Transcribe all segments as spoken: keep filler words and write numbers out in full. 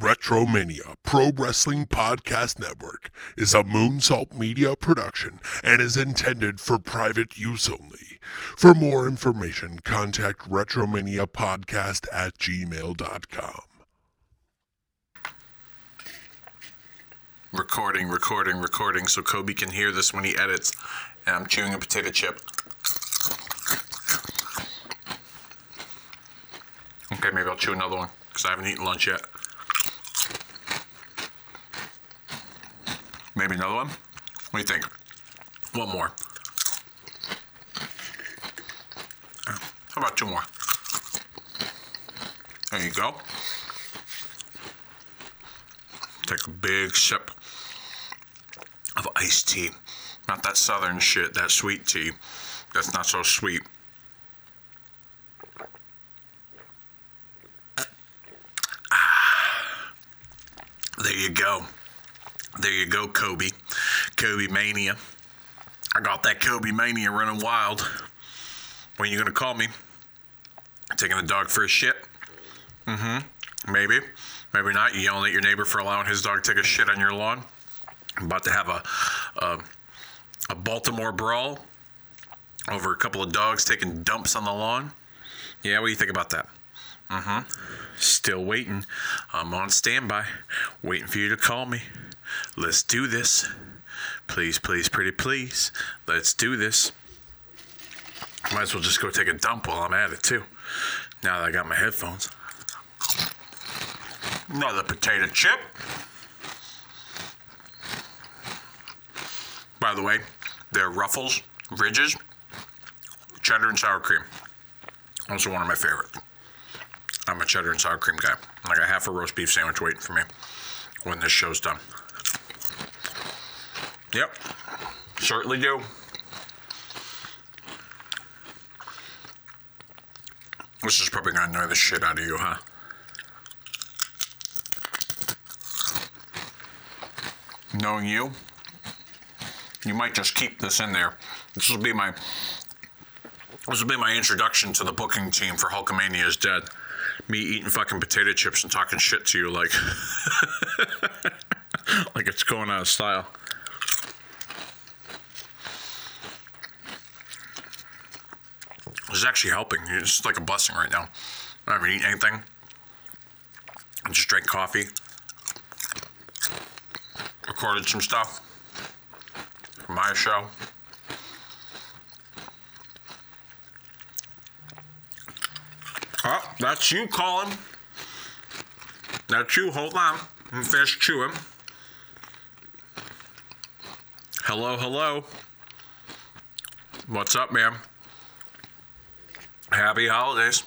Retromania Pro Wrestling Podcast Network is a Moonsault Media production and is intended for private use only. For more information, contact retromaniapodcast at gmail dot com. Recording, recording, recording, so Kobe can hear this when he edits, and I'm chewing a potato chip. Okay, maybe I'll chew another one, because I haven't eaten lunch yet. Maybe another one? What do you think? One more. How about two more? There you go. Take a big sip of iced tea. Not that southern shit, that sweet tea. That's not so sweet. Ah, there you go. There you go, Kobe. Kobe Mania. I got that Kobe Mania running wild. When are you going to call me? Taking the dog for a shit? Mm-hmm. Maybe. Maybe not. You yelling at your neighbor for allowing his dog to take a shit on your lawn? I'm about to have a, a, a Baltimore brawl over a couple of dogs taking dumps on the lawn? Yeah, what do you think about that? Mm-hmm. Still waiting. I'm on standby. Waiting for you to call me. Let's do this. Please, please, pretty please. Let's do this. Might as well just go take a dump while I'm at it, too. Now that I got my headphones. Another potato chip. By the way, they're Ruffles, Ridges, cheddar and sour cream. Also one of my favorites. I'm a cheddar and sour cream guy. Like a half a roast beef sandwich waiting for me when this show's done. Yep, certainly do. This is probably going to annoy the shit out of you, huh? Knowing you, you might just keep this in there. This will be my, this will be my introduction to the booking team for Hulkamania is Dead. Me eating fucking potato chips and talking shit to you like, like it's going out of style. This is actually helping. It's like a blessing right now. I haven't eaten anything. I just drank coffee. Recorded some stuff for my show. Oh, that's you calling. That's you. Hold on. I'm finished chewing. Hello, hello. What's up, ma'am? Happy holidays.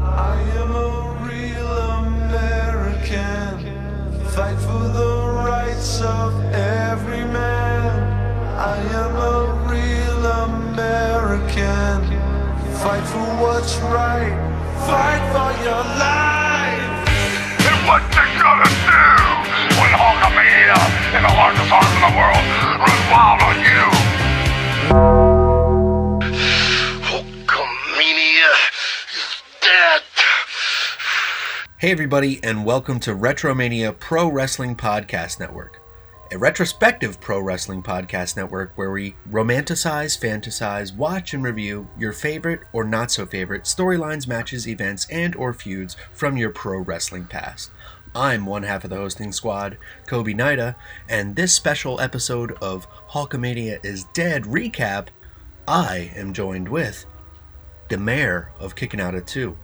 I am a real American. Fight for the rights of every man. I am a real American. Fight for what's right. Fight for your life. And what you gonna do? When Hulkamania in the largest heart in the world runs wild on you. Hulkamania is dead. Hey everybody, and welcome to Retromania Pro Wrestling Podcast Network, a retrospective pro wrestling podcast network where we romanticize, fantasize, watch, and review your favorite or not so favorite storylines, matches, events, and or feuds from your pro wrestling past. I'm one half of the hosting squad, Kobe Nida, and this special episode of Hulkamania is Dead recap, I am joined with the mayor of Kicking Out at Two,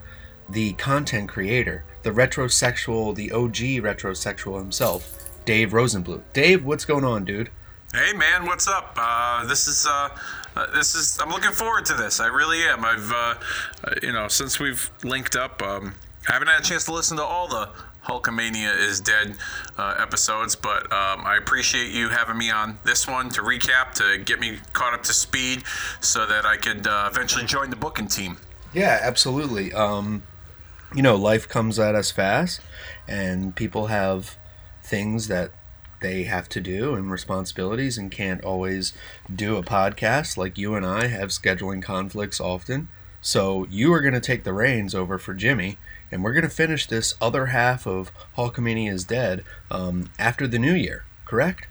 the content creator, the retrosexual, the O G retrosexual himself, Dave Rosenblum. Dave, what's going on, dude? Hey man, what's up? Uh, this is uh, uh, this is. I'm looking forward to this. I really am. I've uh, you know since we've linked up, um, I haven't had a chance to listen to all the Hulkamania is Dead uh, episodes, but um, I appreciate you having me on this one to recap, to get me caught up to speed so that I could uh, eventually join the booking team. Yeah, absolutely. Um, you know, life comes at us fast, and people have things that they have to do and responsibilities and can't always do a podcast like you and I have scheduling conflicts often. So you are going to take the reins over for Jimmy, and we're going to finish this other half of Hulkamania is Dead um, after the new year, correct?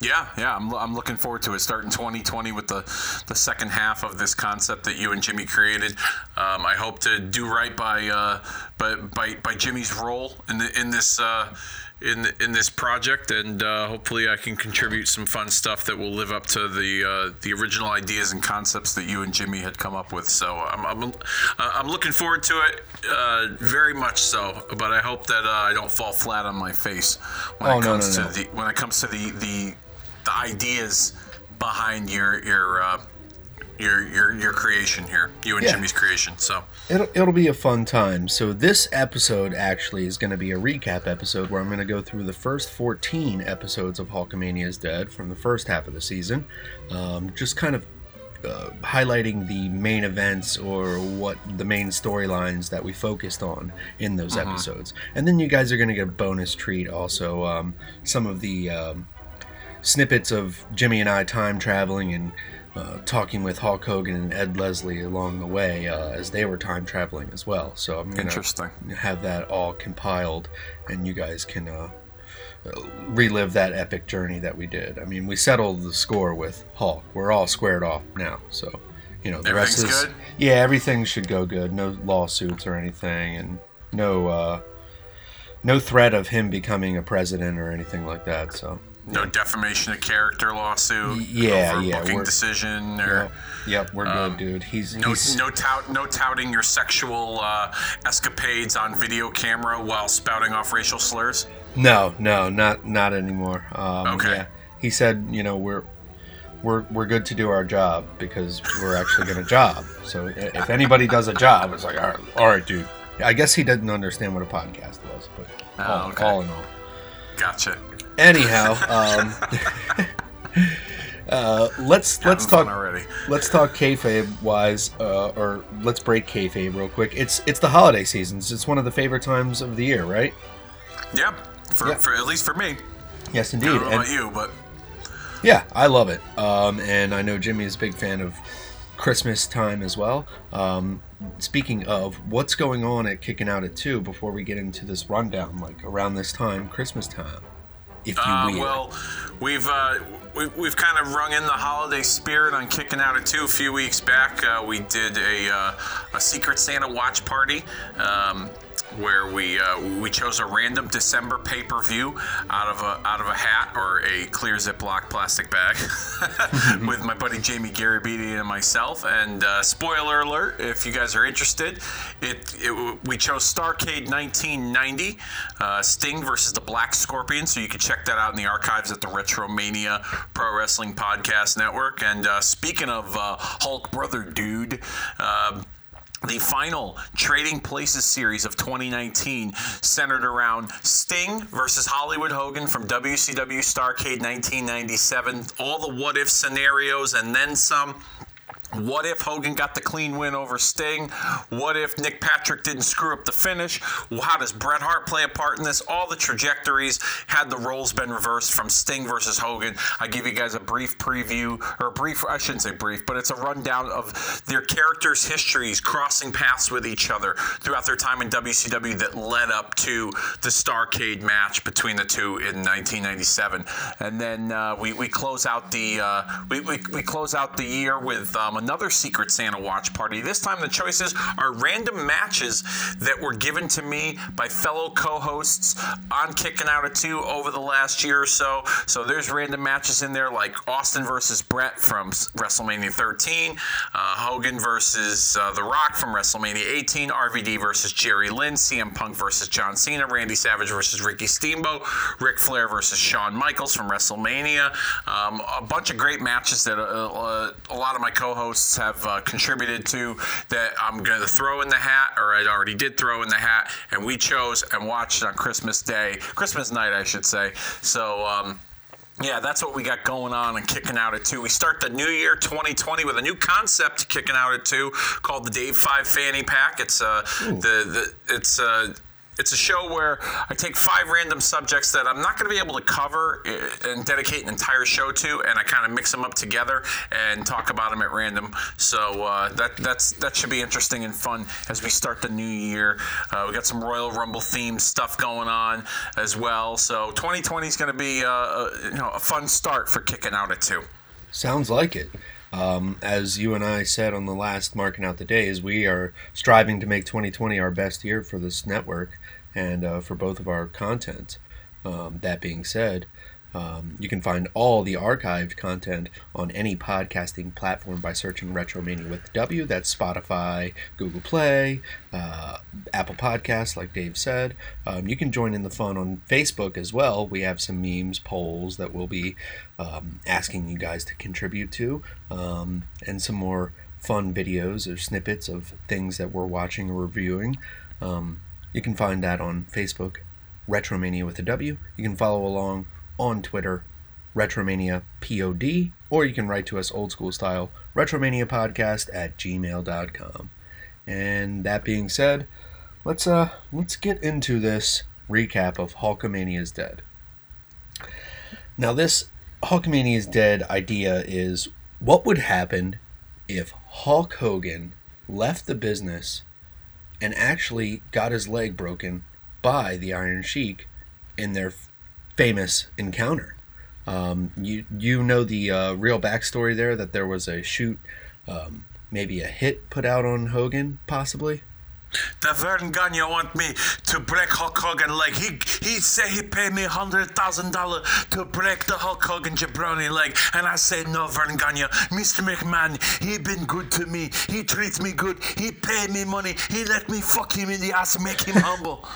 Yeah, yeah, I'm I'm looking forward to it. Starting twenty twenty with the, the second half of this concept that you and Jimmy created. Um, I hope to do right by uh by by, by Jimmy's role in the, in this uh in in this project, and uh, hopefully I can contribute some fun stuff that will live up to the uh, the original ideas and concepts that you and Jimmy had come up with. So I'm I'm I'm looking forward to it, uh, very much so. But I hope that uh, I don't fall flat on my face when oh, it comes no, no, no. to the when it comes to the the. The ideas behind your your uh, your, your your creation here, you and yeah. Jimmy's creation. So it'll it'll be a fun time. So this episode actually is going to be a recap episode where I'm going to go through the first fourteen episodes of Hulkamania is Dead from the first half of the season, um, just kind of uh, highlighting the main events or what the main storylines that we focused on in those mm-hmm. episodes. And then you guys are going to get a bonus treat also, um, some of the. Um, snippets of Jimmy and I time traveling and uh, talking with Hulk Hogan and Ed Leslie along the way uh, as they were time traveling as well. So I'm going to have that all compiled, and you guys can uh, relive that epic journey that we did. I mean, we settled the score with Hulk. We're all squared off now, so you know the rest is good. Yeah, everything should go good. No lawsuits or anything, and no uh, no threat of him becoming a president or anything like that. So. No defamation of character lawsuit. Yeah, yeah. Booking decision or yep, yep we're um, good, dude. He's no he's, no tout no touting your sexual uh, escapades on video camera while spouting off racial slurs. No, no, not not anymore. Um, okay. Yeah. He said, you know, we're we're we're good to do our job because we're actually going to job. So if anybody does a job, it's like all right, all right, dude. I guess he didn't understand what a podcast was, but oh, all, okay. all in all, gotcha. Anyhow, um, uh, let's let's talk let's talk kayfabe wise, uh, or let's break kayfabe real quick. It's it's the holiday seasons. It's one of the favorite times of the year, right? Yeah, for, yeah. for at least for me. Yes, indeed. I don't know about you, but yeah, I love it. Um, and I know Jimmy is a big fan of Christmas time as well. Um, speaking of what's going on at Kicking Out at Two, before we get into this rundown, like around this time, Christmas time. If you uh, well, we've uh, we've we've kind of rung in the holiday spirit on Kicking Out at Two. A few weeks back, uh, we did a uh, a Secret Santa watch party um, where we uh, we chose a random December pay per view out of a out of a hat or a clear Ziploc plastic bag with my buddy Jamie Garibiti and myself. And uh, spoiler alert, if you guys are interested, it, it we chose Starrcade nineteen ninety, uh, Sting versus the Black Scorpion. So you can check that out in the archives at the Retromania Pro Wrestling Podcast Network. And uh, speaking of uh, Hulk Brother Dude, uh, the final Trading Places series of twenty nineteen centered around Sting versus Hollywood Hogan from W C W Starrcade nineteen ninety-seven. All the what-if scenarios and then some. What if Hogan got the clean win over Sting? What if Nick Patrick didn't screw up the finish? How does Bret Hart play a part in this? All the trajectories, had the roles been reversed from Sting versus Hogan. I give you guys a brief preview, or a brief, I shouldn't say brief, but it's a rundown of their characters' histories crossing paths with each other throughout their time in W C W that led up to the Starrcade match between the two in nineteen ninety-seven. And then uh, we, we close out the uh, we, we, we close out the year with um, another Secret Santa watch party. This time the choices are random matches that were given to me by fellow co-hosts on Kicking Out at Two over the last year or so. So there's random matches in there like Austin versus Brett from WrestleMania thirteen, uh, Hogan versus uh, The Rock from WrestleMania eighteen, R V D versus Jerry Lynn, C M Punk versus John Cena, Randy Savage versus Ricky Steamboat, Ric Flair versus Shawn Michaels from WrestleMania. Um, a bunch of great matches that uh, uh, a lot of my co-hosts have uh, contributed to that I'm going to throw in the hat, or I already did throw in the hat, and we chose and watched on Christmas Day, Christmas night, I should say. So, um, yeah, that's what we got going on and Kicking Out at Two. We start the new year twenty twenty with a new concept, Kicking Out at Two, called the Dave Five Fanny Pack. It's uh, the the it's uh. It's a show where I take five random subjects that I'm not going to be able to cover and dedicate an entire show to, and I kind of mix them up together and talk about them at random. So uh, that that's that should be interesting and fun as we start the new year. Uh, we got some Royal Rumble themed stuff going on as well. So twenty twenty is going to be uh, a, you know, a fun start for Kicking Out at Two. Sounds like it. Um, as you and I said on the last Marking Out the Days, we are striving to make twenty twenty our best year for this network and uh, for both of our content. Um, that being said, um, you can find all the archived content on any podcasting platform by searching Retromania with W. That's Spotify, Google Play, uh, Apple Podcasts, like Dave said. Um, you can join in the fun on Facebook as well. We have some memes, polls that we'll be um, asking you guys to contribute to, um, and some more fun videos or snippets of things that we're watching or reviewing. Um, you can find that on Facebook, Retromania with a W. You can follow along on Twitter, Retromania P O D, or you can write to us old school style, Retromania Podcast at gmail dot com. And that being said, let's uh let's get into this recap of Hulkamania is Dead. Now, this Hulkamania is Dead idea is what would happen if Hulk Hogan left the business and actually got his leg broken by the Iron Sheik in their famous encounter. Um, you you know the uh, real backstory there, that there was a shoot, um, maybe a hit put out on Hogan, possibly? The Vern Gagne want me to break Hulk Hogan leg. He he say he paid me one hundred thousand dollars to break the Hulk Hogan jabroni leg. And I say, no, Vern Gagne, Mister McMahon, he been good to me. He treats me good. He paid me money. He let me fuck him in the ass, make him humble.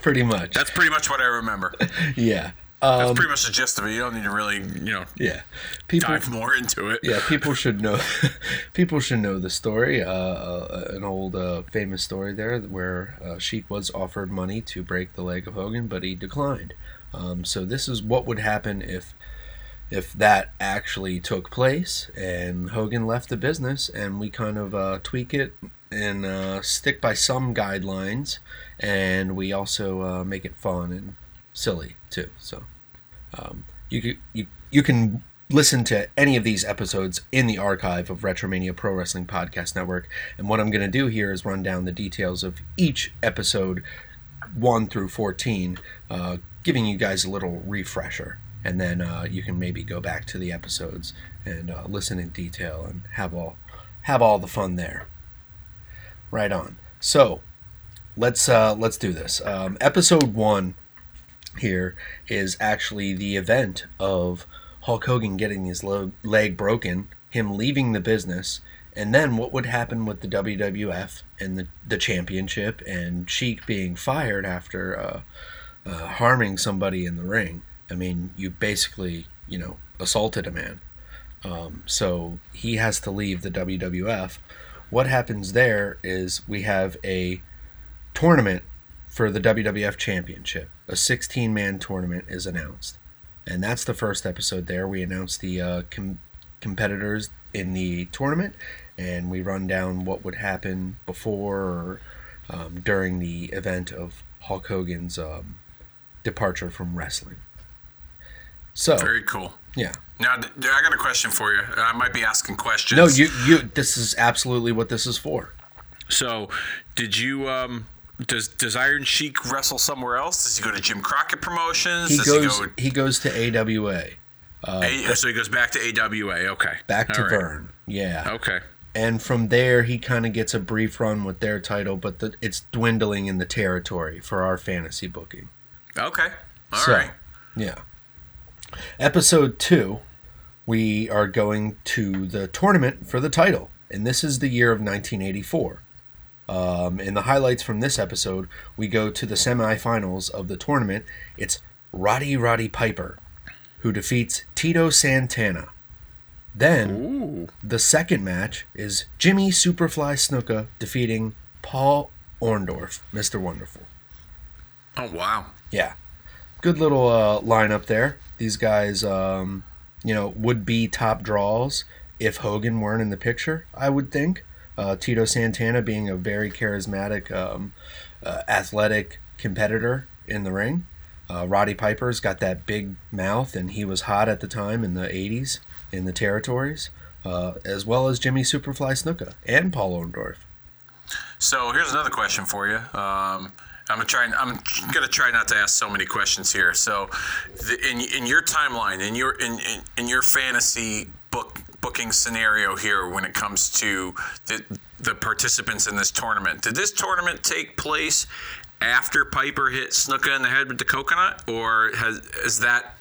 Pretty much. That's pretty much what I remember. Yeah. Um, That's pretty much the gist of it. You don't need to really, you know, yeah. people, dive more into it. Yeah, people should know. People should know the story. Uh, uh, an old uh, famous story there where uh, Sheik was offered money to break the leg of Hogan, but he declined. Um, so this is what would happen if if that actually took place and Hogan left the business, and we kind of uh, tweak it and uh, stick by some guidelines, and we also uh, make it fun and silly too. So um, you, you, you can listen to any of these episodes in the archive of Retromania Pro Wrestling Podcast Network, and what I'm going to do here is run down the details of each episode one through fourteen, uh, giving you guys a little refresher, and then uh, you can maybe go back to the episodes and uh, listen in detail and have all have all the fun there. Right on. So let's uh, let's do this. Um, episode one here is actually the event of Hulk Hogan getting his lo- leg broken, him leaving the business, and then what would happen with the W W F and the, the championship and Sheik being fired after uh, uh, harming somebody in the ring. I mean, you basically, you know, assaulted a man. Um, so he has to leave the W W F. What happens there is we have a tournament for the W W F Championship. A sixteen-man tournament is announced. And that's the first episode there. We announce the uh, com- competitors in the tournament, and we run down what would happen before or um, during the event of Hulk Hogan's um, departure from wrestling. So very cool. Yeah. Now, I got a question for you. I might be asking questions. No, you, you. This is absolutely what this is for. So, did you? Um, does Does Iron Sheik wrestle somewhere else? Does he go to Jim Crockett Promotions? He does goes. He, go, he goes to A W A. Uh, A, so he goes back to A W A. Okay. Back to All right. Vern. Yeah. Okay. And from there, he kind of gets a brief run with their title, but the, it's dwindling in the territory for our fantasy booking. Okay. All so, right. Yeah. Episode two, we are going to the tournament for the title, and this is the year of nineteen eighty-four. Um, in the highlights from this episode, we go to the semifinals of the tournament. It's Roddy Roddy Piper, who defeats Tito Santana. Then, Ooh. the second match is Jimmy Superfly Snuka defeating Paul Orndorff, Mister Wonderful. Oh, wow. Yeah. Good little uh, lineup there. These guys, um, you know, would be top draws if Hogan weren't in the picture, I would think. uh, Tito Santana being a very charismatic, um, uh, athletic competitor in the ring. Uh, Roddy Piper's got that big mouth, and he was hot at the time in the eighties in the territories, uh, as well as Jimmy Superfly Snuka and Paul Orndorff. So here's another question for you. Um, I'm trying. I'm gonna try not to ask so many questions here. So, the, in in your timeline, in your in, in, in your fantasy book booking scenario here, when it comes to the the participants in this tournament, did this tournament take place after Piper hit Snuka in the head with the coconut, or has is that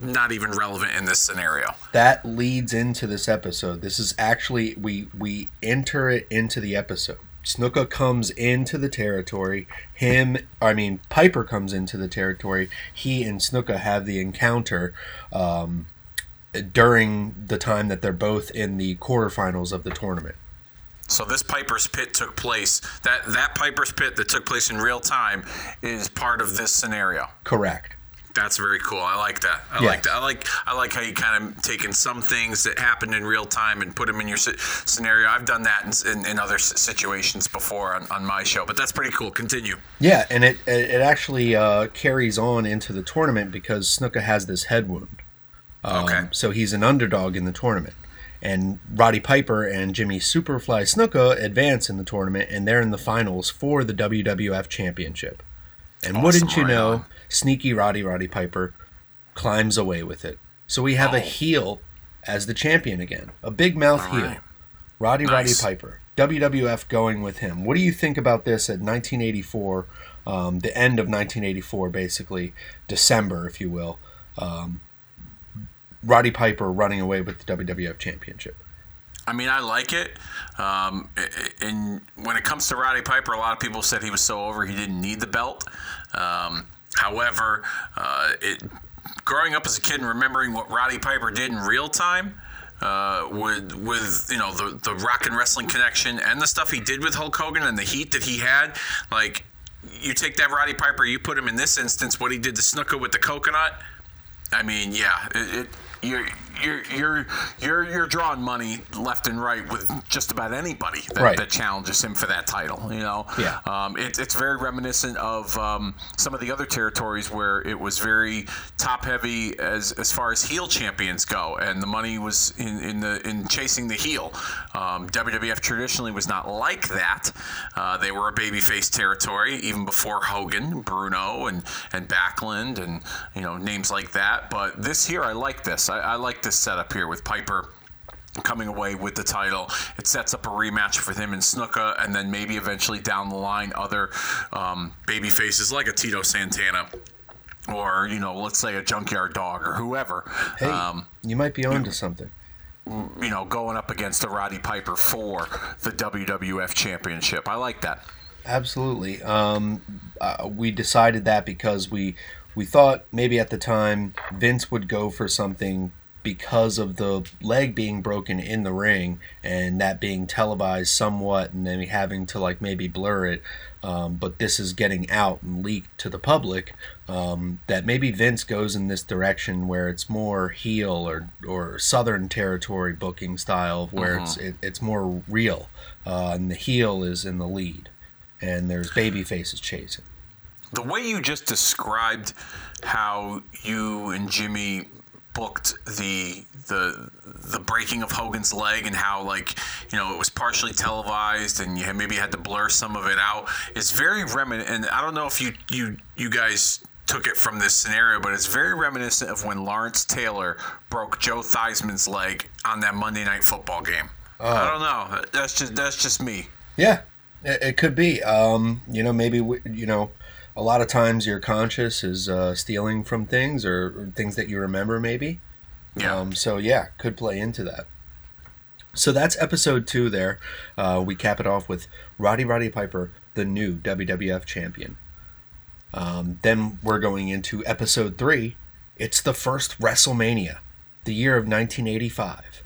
not even relevant in this scenario? That leads into this episode. This is actually we we enter it into the episode. Snuka comes into the territory. Him, I mean, Piper comes into the territory. He and Snuka have the encounter um, during the time that they're both in the quarterfinals of the tournament. So this Piper's Pit took place. That that Piper's Pit that took place in real time is part of this scenario. Correct. That's very cool. I like that. I yeah. like that. I like I like how you kind of taking some things that happened in real time and put them in your si- scenario. I've done that in, in, in other situations before on, on my show, but that's pretty cool. Continue. Yeah, and it it actually uh, carries on into the tournament because Snuka has this head wound. Um, okay. So he's an underdog in the tournament, and Roddy Piper and Jimmy Superfly Snuka advance in the tournament, and they're in the finals for the W W F Championship. And awesome, wouldn't you right know, on. sneaky Roddy Roddy Piper climbs away with it. So we have oh. a heel as the champion again. A big mouth right. heel. Roddy nice. Roddy Piper. W W F going with him. What do you think about this at nineteen eighty-four, um, the end of nineteen eighty-four, basically, December, if you will, um, Roddy Piper running away with the W W F Championship? I mean, I like it. Um, and when it comes to Roddy Piper, a lot of people said he was so over he didn't need the belt. Um, however, uh, it, growing up as a kid and remembering what Roddy Piper did in real time uh, with, with you know the, the rock and wrestling connection and the stuff he did with Hulk Hogan and the heat that he had, like you take that Roddy Piper, you put him in this instance, what he did to Snuka with the coconut. I mean, yeah, it. it You're you're you're you're you're drawing money left and right with just about anybody that, right. that challenges him for that title. You know, yeah. Um, it, it's very reminiscent of um, some of the other territories where it was very top heavy as as far as heel champions go, and the money was in, in the in chasing the heel. Um, W W F traditionally was not like that. Uh, they were a babyface territory even before Hogan, Bruno, and and Backlund, and you know names like that. But this here, I like this. I, I like this setup here with Piper coming away with the title. It sets up a rematch with him and Snuka, and then maybe eventually down the line other um, baby faces like a Tito Santana or, you know, let's say a Junkyard Dog or whoever. Hey, um, you might be onto something. You know, going up against a Roddy Piper for the W W F Championship. I like that. Absolutely. Um, uh, we decided that because we... We thought maybe at the time Vince would go for something because of the leg being broken in the ring and that being televised somewhat and then having to like maybe blur it. Um, but this is getting out and leaked to the public um, that maybe Vince goes in this direction where it's more heel or, or Southern territory booking style where uh-huh. it's it, it's more real uh, and the heel is in the lead and there's baby faces chasing. The way you just described how you and Jimmy booked the the the breaking of Hogan's leg and how like you know it was partially televised and you maybe had to blur some of it out is very reminiscent. And I don't know if you you you guys took it from this scenario, but it's very reminiscent of when Lawrence Taylor broke Joe Theismann's leg on that Monday Night Football game. Uh, I don't know. That's just that's just me. Yeah, it, it could be. Um, you know, maybe we, you know. A lot of times your conscious is uh, stealing from things or, or things that you remember maybe. Yeah. Um, so, yeah, could play into that. So that's episode two there. Uh, we cap it off with Roddy Roddy Piper, the new W W F champion. Um, then we're going into episode three. It's the first WrestleMania, the year of nineteen eighty-five.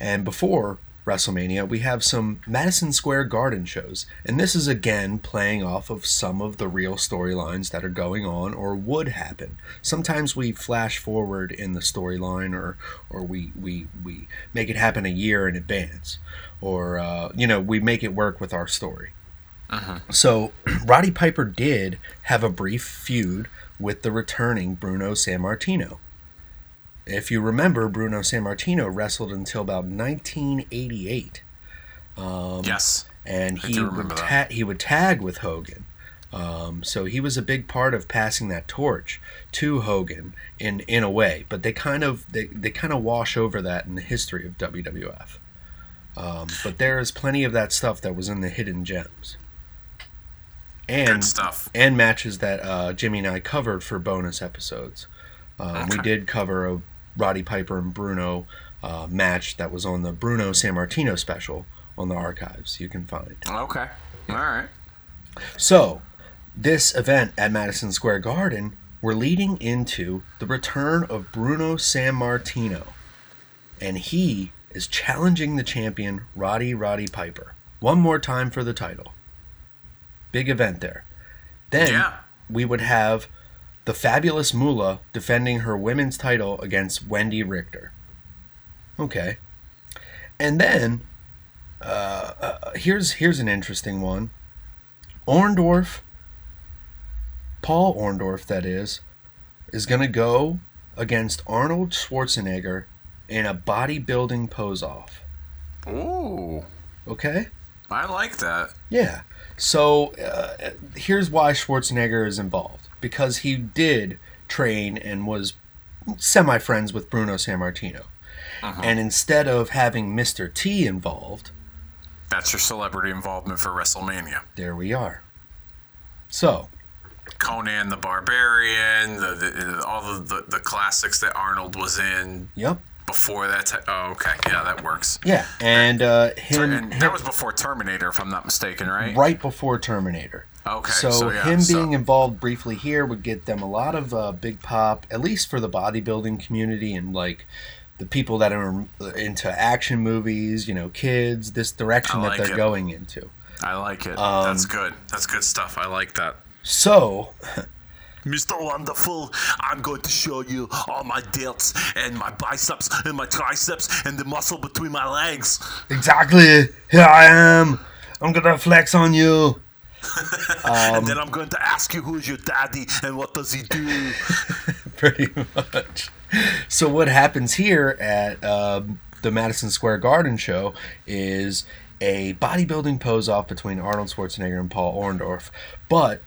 And before WrestleMania, we have some Madison Square Garden shows, and this is again playing off of some of the real storylines that are going on or would happen. Sometimes we flash forward in the storyline, or or we we we make it happen a year in advance, or uh, you know, we make it work with our story. Uh-huh. So Roddy Piper did have a brief feud with the returning Bruno Sammartino. If you remember, Bruno Sammartino wrestled until about nineteen eighty-eight. Um, yes, and he would ta- he would tag with Hogan. Um, so he was a big part of passing that torch to Hogan in in a way. But they kind of they, they kind of wash over that in the history of W W F. Um, but there is plenty of that stuff that was in the hidden gems. And good stuff. And matches that uh, Jimmy and I covered for bonus episodes. Um, okay. We did cover a Roddy Piper and Bruno uh, match that was on the Bruno Sammartino special on the archives you can find. Okay. Yeah. All right. So, this event at Madison Square Garden, we're leading into the return of Bruno Sammartino. And he is challenging the champion, Roddy Roddy Piper, one more time for the title. Big event there. Then yeah. we would have the Fabulous Moolah defending her women's title against Wendy Richter. Okay. And then, uh, uh, here's here's an interesting one. Orndorff, Paul Orndorff, that is, is going to go against Arnold Schwarzenegger in a bodybuilding pose-off. Ooh. Okay? I like that. Yeah. So, uh, here's why Schwarzenegger is involved. Because he did train and was semi-friends with Bruno Sammartino. Uh-huh. And instead of having Mister T involved... That's your celebrity involvement for WrestleMania. There we are. So... Conan the Barbarian, the, the, all of the, the classics that Arnold was in. Yep. Before that... Te- oh, okay. Yeah, that works. Yeah, and uh, him... And that him, was before Terminator, if I'm not mistaken, right? Right before Terminator. Okay, so, so yeah, him being so. involved briefly here would get them a lot of uh, big pop, at least for the bodybuilding community and like the people that are into action movies, you know, kids, this direction like that they're it. going into. I like it. Um, That's good. That's good stuff. I like that. So... Mister Wonderful, I'm going to show you all my delts and my biceps and my triceps and the muscle between my legs. Exactly. Here I am. I'm going to flex on you. um, and then I'm going to ask you, who's your daddy and what does he do? Pretty much. So what happens here at uh, the Madison Square Garden show is a bodybuilding pose-off between Arnold Schwarzenegger and Paul Orndorff. But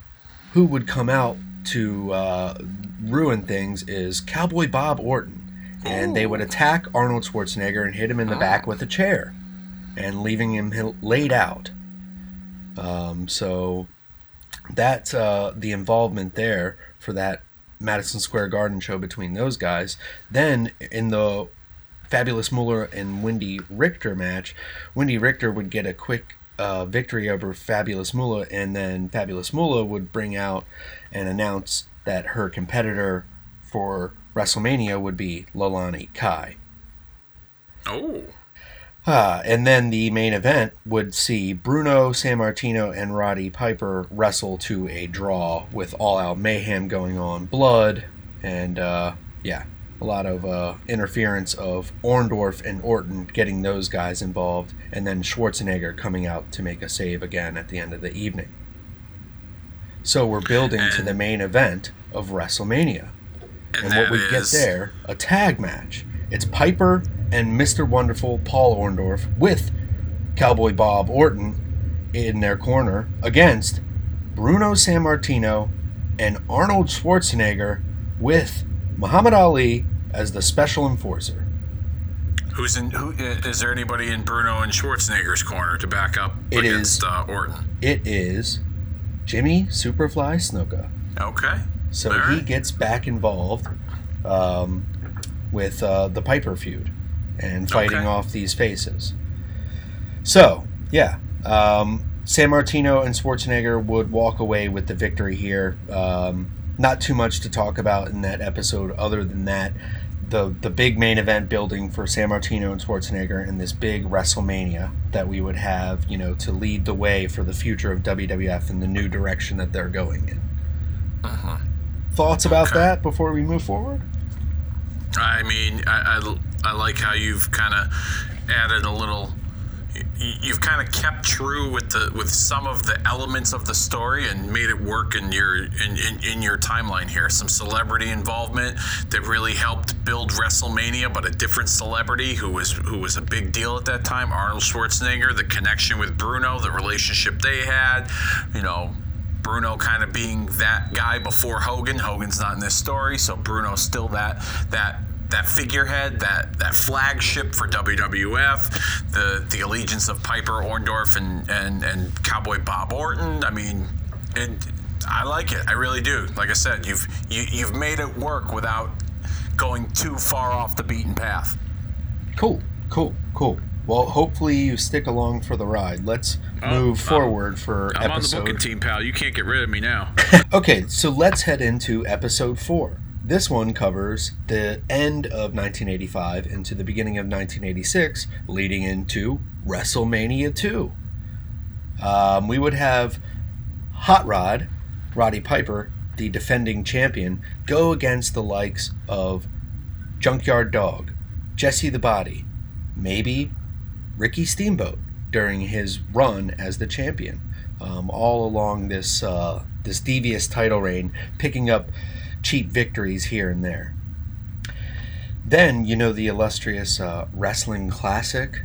who would come out to uh, ruin things is Cowboy Bob Orton. Ooh. And they would attack Arnold Schwarzenegger and hit him in the oh. back with a chair and leaving him laid out. Um, so that's uh, the involvement there for that Madison Square Garden show between those guys. Then in the Fabulous Moolah and Wendy Richter match, Wendy Richter would get a quick uh, victory over Fabulous Moolah, and then Fabulous Moolah would bring out and announce that her competitor for WrestleMania would be Leilani Kai. Oh. Ah, and then the main event would see Bruno Sammartino and Roddy Piper wrestle to a draw with all-out mayhem going on, blood, and uh, yeah, a lot of uh, interference of Orndorff and Orton getting those guys involved, and then Schwarzenegger coming out to make a save again at the end of the evening. So we're building and, to the main event of WrestleMania. And, and what we is... get there, a tag match. It's Piper and Mister Wonderful Paul Orndorff with Cowboy Bob Orton in their corner against Bruno Sammartino and Arnold Schwarzenegger with Muhammad Ali as the special enforcer. Who's in? Who is there? Anybody in Bruno and Schwarzenegger's corner to back up it against is, uh, Orton? It is Jimmy Superfly Snuka. Okay, so right. he gets back involved. Um, with uh, the Piper feud and fighting okay. off these faces. So, yeah, um, Sammartino and Schwarzenegger would walk away with the victory here. Um, not too much to talk about in that episode other than that the the big main event building for Sammartino and Schwarzenegger in this big WrestleMania that we would have, you know, to lead the way for the future of W W F and the new direction that they're going in. Uh-huh. Thoughts about okay. that before we move forward? I mean, I, I, I like how you've kind of added a little... You've kind of kept true with the with some of the elements of the story and made it work in your in, in, in your timeline here. Some celebrity involvement that really helped build WrestleMania, but a different celebrity who was who was a big deal at that time. Arnold Schwarzenegger, the connection with Bruno, the relationship they had, you know. Bruno kind of being that guy before Hogan. Hogan's not in this story, so Bruno's still that that that figurehead, that, that flagship for W W F. The the allegiance of Piper, Orndorff, and, and, and Cowboy Bob Orton. I mean, it, I like it. I really do. Like I said, you've you, you've made it work without going too far off the beaten path. Cool, cool, cool. Well, hopefully you stick along for the ride. Let's move uh, forward for I'm episode... I'm on the booking team, pal. You can't get rid of me now. Okay, so let's head into episode four. This one covers the end of nineteen eighty-five into the beginning of nineteen eighty-six, leading into WrestleMania two. Um, we would have Hot Rod, Roddy Piper, the defending champion, go against the likes of Junkyard Dog, Jesse the Body, maybe... Ricky Steamboat during his run as the champion, um, all along this uh, this devious title reign, picking up cheap victories here and there. Then, you know, the illustrious uh, Wrestling Classic.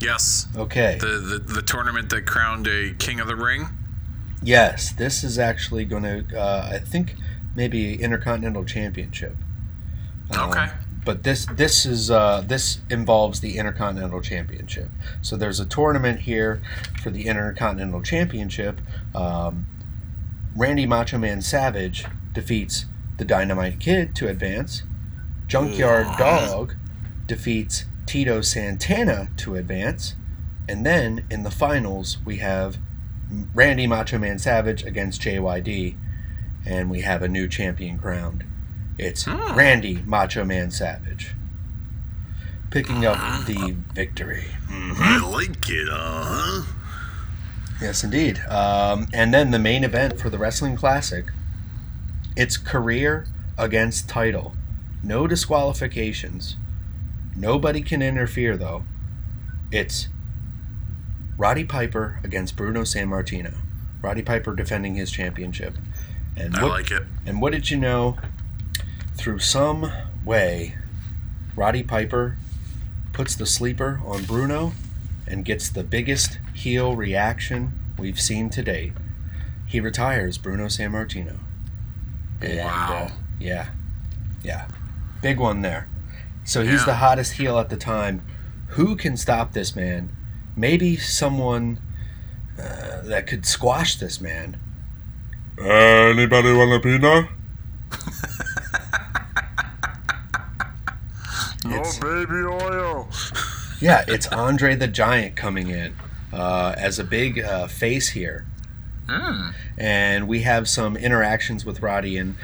Yes. Okay. The, the the tournament that crowned a King of the Ring. Yes, this is actually going to, uh, I think, maybe Intercontinental Championship. Um, okay. But this this is uh, this involves the Intercontinental Championship. So there's a tournament here for the Intercontinental Championship. Um, Randy Macho Man Savage defeats the Dynamite Kid to advance. Junkyard Dog defeats Tito Santana to advance. And then in the finals, we have Randy Macho Man Savage against J Y D. And we have a new champion crowned. It's hmm. Randy Macho Man Savage picking up the victory. Mm-hmm. I like it, uh-huh. Yes, indeed. Um, and then the main event for the Wrestling Classic, it's career against title. No disqualifications. Nobody can interfere, though. It's Roddy Piper against Bruno Sammartino. Roddy Piper defending his championship. And I what, like it. And what did you know? Through some way, Roddy Piper puts the sleeper on Bruno and gets the biggest heel reaction we've seen to date. He retires Bruno Sammartino. And, wow. Uh, yeah. Yeah. Big one there. So he's yeah. the hottest heel at the time. Who can stop this man? Maybe someone uh, that could squash this man. Anybody want a peanut? It's, oh, baby oil. Yeah, it's Andre the Giant coming in uh, as a big uh, face here. Mm. And we have some interactions with Roddy and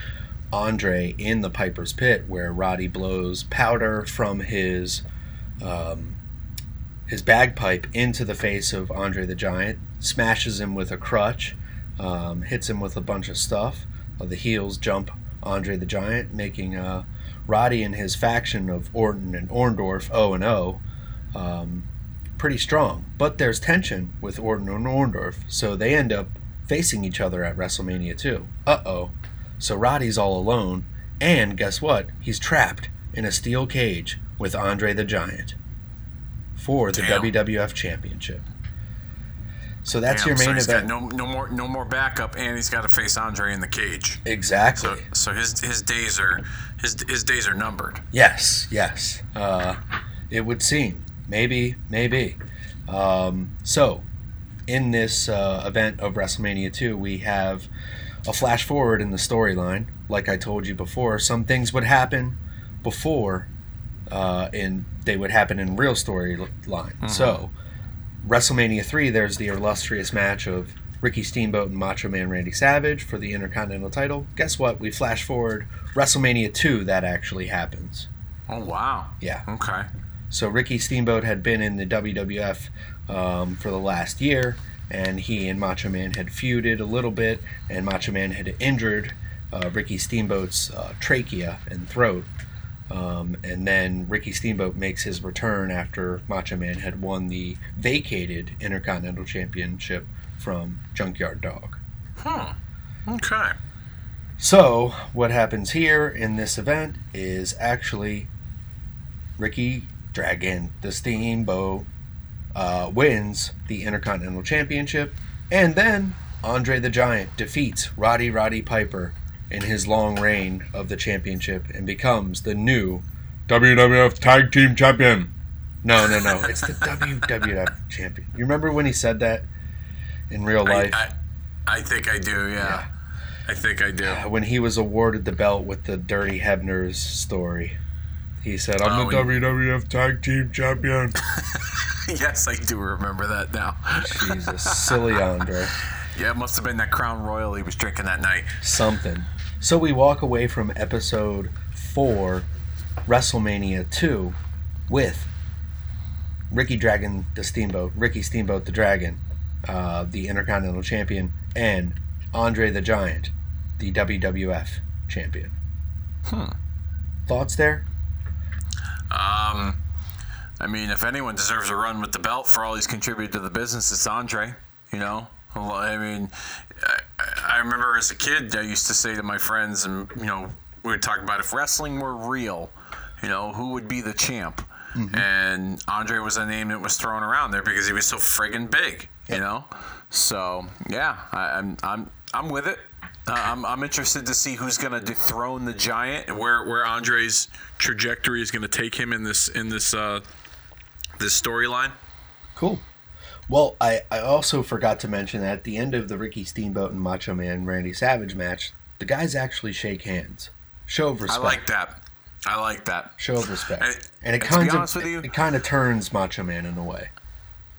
Andre in the Piper's Pit where Roddy blows powder from his um, his bagpipe into the face of Andre the Giant, smashes him with a crutch, um, hits him with a bunch of stuff. The heels jump Andre the Giant, making a Roddy and his faction of Orton and Orndorff oh and oh, um, pretty strong. But there's tension with Orton and Orndorff, so they end up facing each other at WrestleMania two. Uh-oh. So Roddy's all alone, and guess what? He's trapped in a steel cage with Andre the Giant for the Damn. W W F Championship. So that's Damn, your main so event. No, no more, no more backup, and he's got to face Andre in the cage. Exactly. So, so his his days are his his days are numbered. Yes, yes. Uh, it would seem. Maybe, maybe. Um, so, in this uh, event of WrestleMania two, we have a flash forward in the storyline. Like I told you before, some things would happen before, uh, and they would happen in real storyline. Mm-hmm. So. WrestleMania three, there's the illustrious match of Ricky Steamboat and Macho Man Randy Savage for the Intercontinental title. Guess what? We flash forward. WrestleMania two, that actually happens. Oh, wow. Yeah. Okay. So Ricky Steamboat had been in the W W F um, for the last year, and he and Macho Man had feuded a little bit, and Macho Man had injured uh, Ricky Steamboat's uh, trachea and throat. Um, and then Ricky Steamboat makes his return after Macho Man had won the vacated Intercontinental Championship from Junkyard Dog. Hmm. Okay. So what happens here in this event is actually Ricky Dragon the Steamboat uh, wins the Intercontinental Championship, and then Andre the Giant defeats Roddy Roddy Piper in his long reign of the championship and becomes the new W W F Tag Team Champion. No, no, no. It's the W W F Champion. You remember when he said that in real life? I, I, I think I do, yeah. yeah. I think I do. Uh, when he was awarded the belt with the Dirty Hebner's story, he said, I'm oh, the he... W W F Tag Team Champion. Yes, I do remember that now. Jesus. Silly Andre. Yeah, it must have been that Crown Royal he was drinking that night. Something. So we walk away from episode four, WrestleMania two, with Ricky Dragon the Steamboat, Ricky Steamboat the Dragon, uh, the Intercontinental Champion, and Andre the Giant, the W W F Champion. Hmm. Thoughts there? Um, I mean, if anyone deserves a run with the belt for all he's contributed to the business, it's Andre, you know? I mean, I remember as a kid, I used to say to my friends, and, you know, we would talk about if wrestling were real, you know, who would be the champ? Mm-hmm. And Andre was a name that was thrown around there because he was so friggin' big, you know? So, yeah, I, I'm I'm I'm with it. Uh, I'm I'm interested to see who's going to dethrone the Giant and where, where Andre's trajectory is going to take him in this in this uh, this storyline. Cool. Well, I, I also forgot to mention that at the end of the Ricky Steamboat and Macho Man Randy Savage match, the guys actually shake hands. Show of respect. I like that. I like that. Show of respect. And, and it kind of it, it kind of turns Macho Man in a way.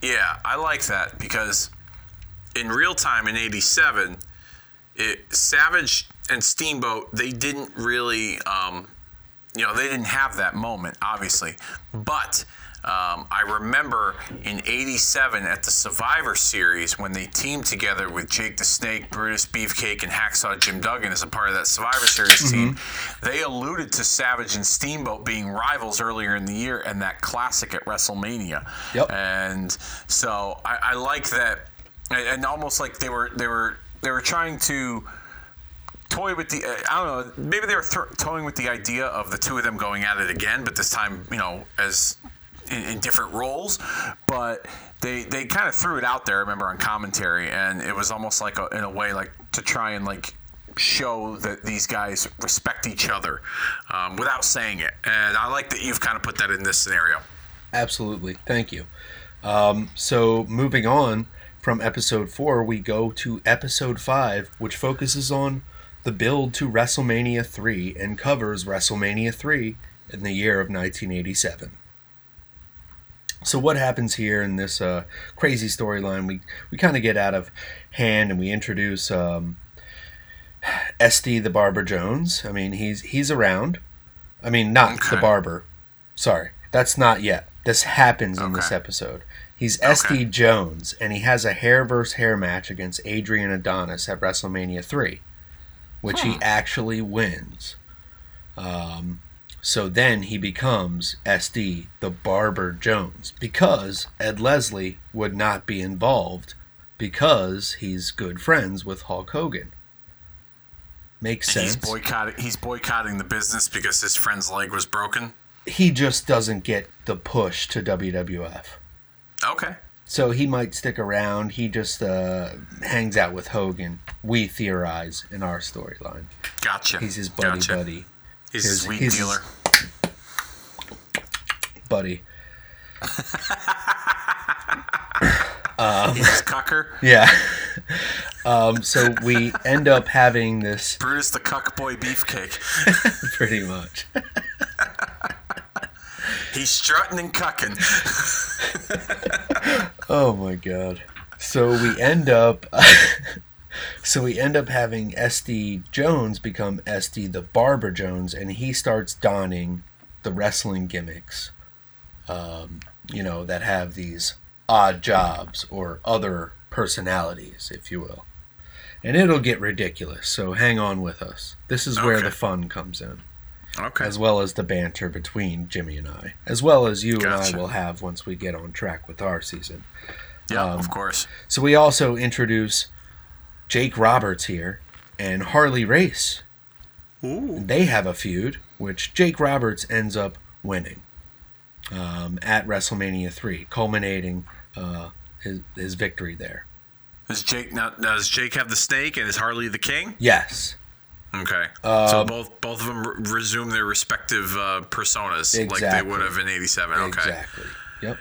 Yeah, I like that because in real time in eighty-seven, it, Savage and Steamboat, they didn't really, um, you know, they didn't have that moment, obviously. But... Um, I remember in eighty-seven at the Survivor Series when they teamed together with Jake the Snake, Brutus Beefcake, and Hacksaw Jim Duggan as a part of that Survivor Series mm-hmm. team. They alluded to Savage and Steamboat being rivals earlier in the year and that classic at WrestleMania. Yep. And so I, I like that, and almost like they were they were they were trying to toy with the uh, I don't know, maybe they were th- toying with the idea of the two of them going at it again, but this time, you know, as In, in different roles, but they they kind of threw it out there, I remember, on commentary, and it was almost like a, in a way like to try and like show that these guys respect each other um, without saying it. And I like that you've kind of put that in this scenario. Absolutely. Thank you. Um, so moving on from episode four, we go to episode five, which focuses on the build to WrestleMania three and covers WrestleMania three in the year of nineteen eighty-seven. So what happens here in this uh, crazy storyline, we, we kind of get out of hand and we introduce um, Esty the Barber Jones. I mean, he's he's around. I mean, not okay. the barber. Sorry. That's not yet. This happens okay. in this episode. He's okay. Esty Jones, and he has a hair versus hair match against Adrian Adonis at WrestleMania three, which huh. he actually wins. Um... So then he becomes S D, the Barber Jones, because Ed Leslie would not be involved because he's good friends with Hulk Hogan. Makes sense. He's boycotting, he's boycotting the business because his friend's leg was broken? He just doesn't get the push to W W F. Okay. So he might stick around. He just uh, hangs out with Hogan. We theorize in our storyline. Gotcha. He's his buddy gotcha. buddy. He's a sweet he's dealer. Buddy. um, he's his cucker? Yeah. Um, so we end up having this... Brutus the cuck boy beefcake. Pretty much. He's strutting and cucking. Oh, my God. So we end up... So we end up having Esty Jones become Esty the Barber Jones, and he starts donning the wrestling gimmicks, um, you know, that have these odd jobs or other personalities, if you will. And it'll get ridiculous, so hang on with us. This is where okay. the fun comes in. Okay. As well as the banter between Jimmy and I, as well as you gotcha. and I will have once we get on track with our season. Yeah, um, of course. So we also introduce Jake Roberts here and Harley Race. Ooh. They have a feud, which Jake Roberts ends up winning um, at WrestleMania three, culminating uh, his, his victory there. Does Jake now, now? Does Jake have the snake, and is Harley the king? Yes. Okay. Um, so both both of them re- resume their respective uh, personas, exactly. like they would have in eighty-seven. Okay. Exactly. Yep.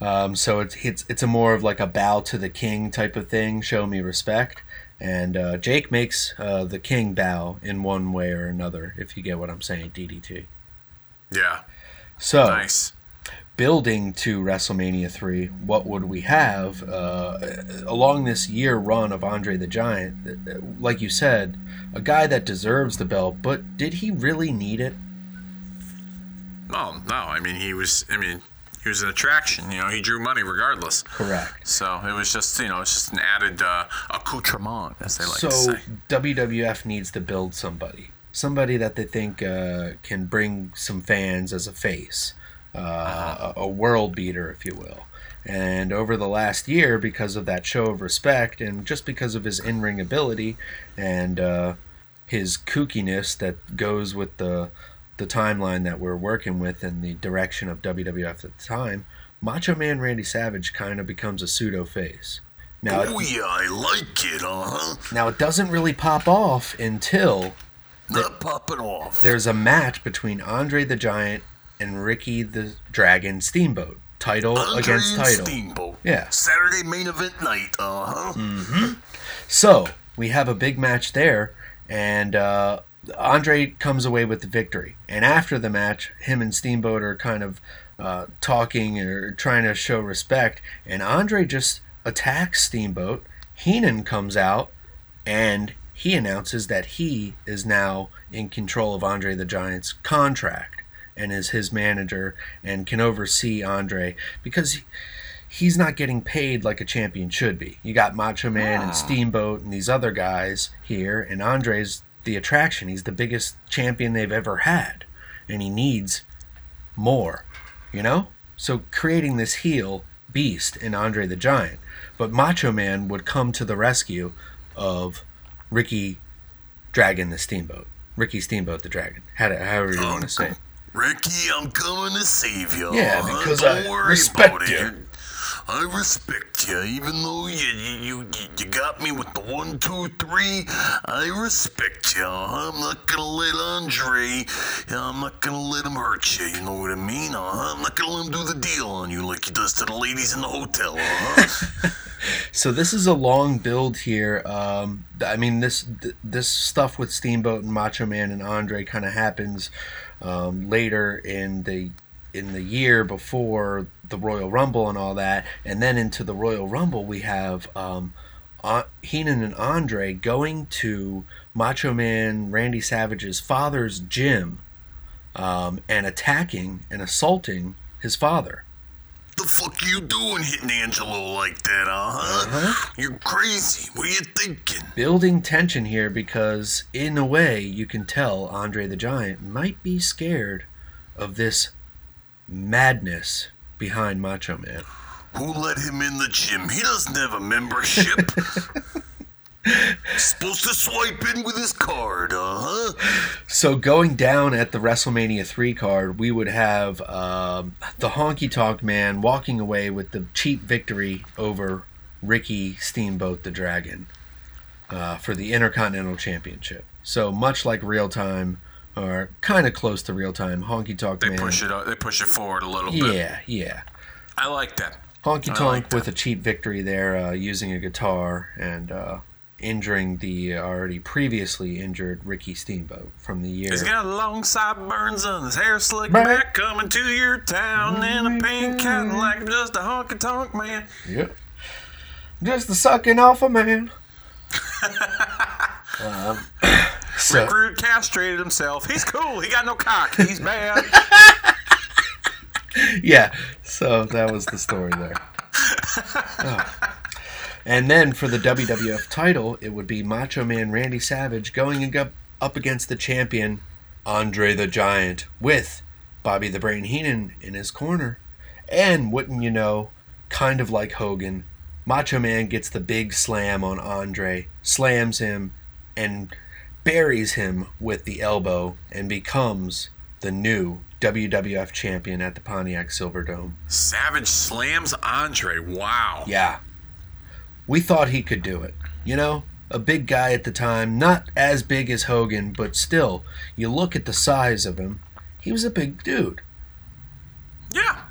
Um, so it's it's it's a more of like a bow to the king type of thing. Show me respect, and uh, Jake makes uh, the king bow in one way or another. If you get what I'm saying, D D T. Yeah. So. Nice. Building to WrestleMania three, what would we have uh, along this year run of Andre the Giant? Like you said, a guy that deserves the belt, but did he really need it? Well, no. I mean, he was. I mean, he was an attraction. You know, he drew money regardless. Correct. So it was just, you know, it's just an added uh, accoutrement, as they like so to say. So W W F needs to build somebody, somebody that they think uh, can bring some fans as a face. Uh, uh-huh. a, a world beater, if you will. And over the last year, because of that show of respect and just because of his in-ring ability and uh, his kookiness that goes with the the timeline that we're working with and the direction of W W F at the time, Macho Man Randy Savage kind of becomes a pseudo-face. Now, oh, it, yeah, I like it, uh-huh. Now, it doesn't really pop off until... Not popping off. There's a match between Andre the Giant and Ricky the Dragon Steamboat, title Andre against title. Steamboat. Yeah. Saturday main event night. Uh huh. Mm-hmm. So we have a big match there, and uh, Andre comes away with the victory. And after the match, him and Steamboat are kind of uh, talking or trying to show respect, and Andre just attacks Steamboat. Heenan comes out, and he announces that he is now in control of Andre the Giant's contract and is his manager and can oversee Andre because he's not getting paid like a champion should be. You got Macho Man wow. and Steamboat and these other guys here, and Andre's the attraction. He's the biggest champion they've ever had, and he needs more, you know? So creating this heel beast in Andre the Giant. But Macho Man would come to the rescue of Ricky Dragon the Steamboat. Ricky Steamboat the Dragon, however you want to say it. Ricky, I'm coming to save you. Yeah, because huh? I respect you. I respect you, even though you you, you you got me with the one, two, three. I respect you. I'm not gonna let Andre. I'm not gonna let him hurt you. You know what I mean? Uh-huh. I'm not gonna let him do the deal on you like he does to the ladies in the hotel. Uh-huh. So this is a long build here. Um, I mean, this th- this stuff with Steamboat and Macho Man and Andre kind of happens um, later in the in the year before the Royal Rumble and all that. And then into the Royal Rumble, we have um, uh, Heenan and Andre going to Macho Man Randy Savage's father's gym um, and attacking and assaulting his father. The fuck you doing hitting Angelo like that, uh-huh? uh-huh? You're crazy. What are you thinking? Building tension here because, in a way, you can tell Andre the Giant might be scared of this madness behind Macho Man. Who let him in the gym? He doesn't have a membership. Supposed to swipe in with his card, uh-huh. So going down at the WrestleMania three card, we would have um, the Honky Tonk Man walking away with the cheap victory over Ricky Steamboat the Dragon uh, for the Intercontinental Championship. So much like real time, or kind of close to real time, Honky Tonk Man. They push it. They push it forward a little bit. Yeah, yeah. I like that. Honky Tonk with a cheap victory there, uh, using a guitar and. Uh, injuring the already previously injured Ricky Steamboat from the year. He's got long sideburns and his hair slicked back, coming to your town oh in a pink Cadillac, just a honky tonk man. Yep. Just the sucking off a man. um, So, Rick Rude castrated himself. He's cool. He got no cock. He's mad. Yeah. So that was the story there. Oh. And then for the W W F title, it would be Macho Man Randy Savage going up against the champion Andre the Giant with Bobby the Brain Heenan in his corner. And wouldn't you know, kind of like Hogan, Macho Man gets the big slam on Andre, slams him, and buries him with the elbow and becomes the new W W F champion at the Pontiac Silverdome. Savage slams Andre. Wow. Yeah. We thought he could do it. You know, a big guy at the time, not as big as Hogan, but still, you look at the size of him, he was a big dude. Yeah.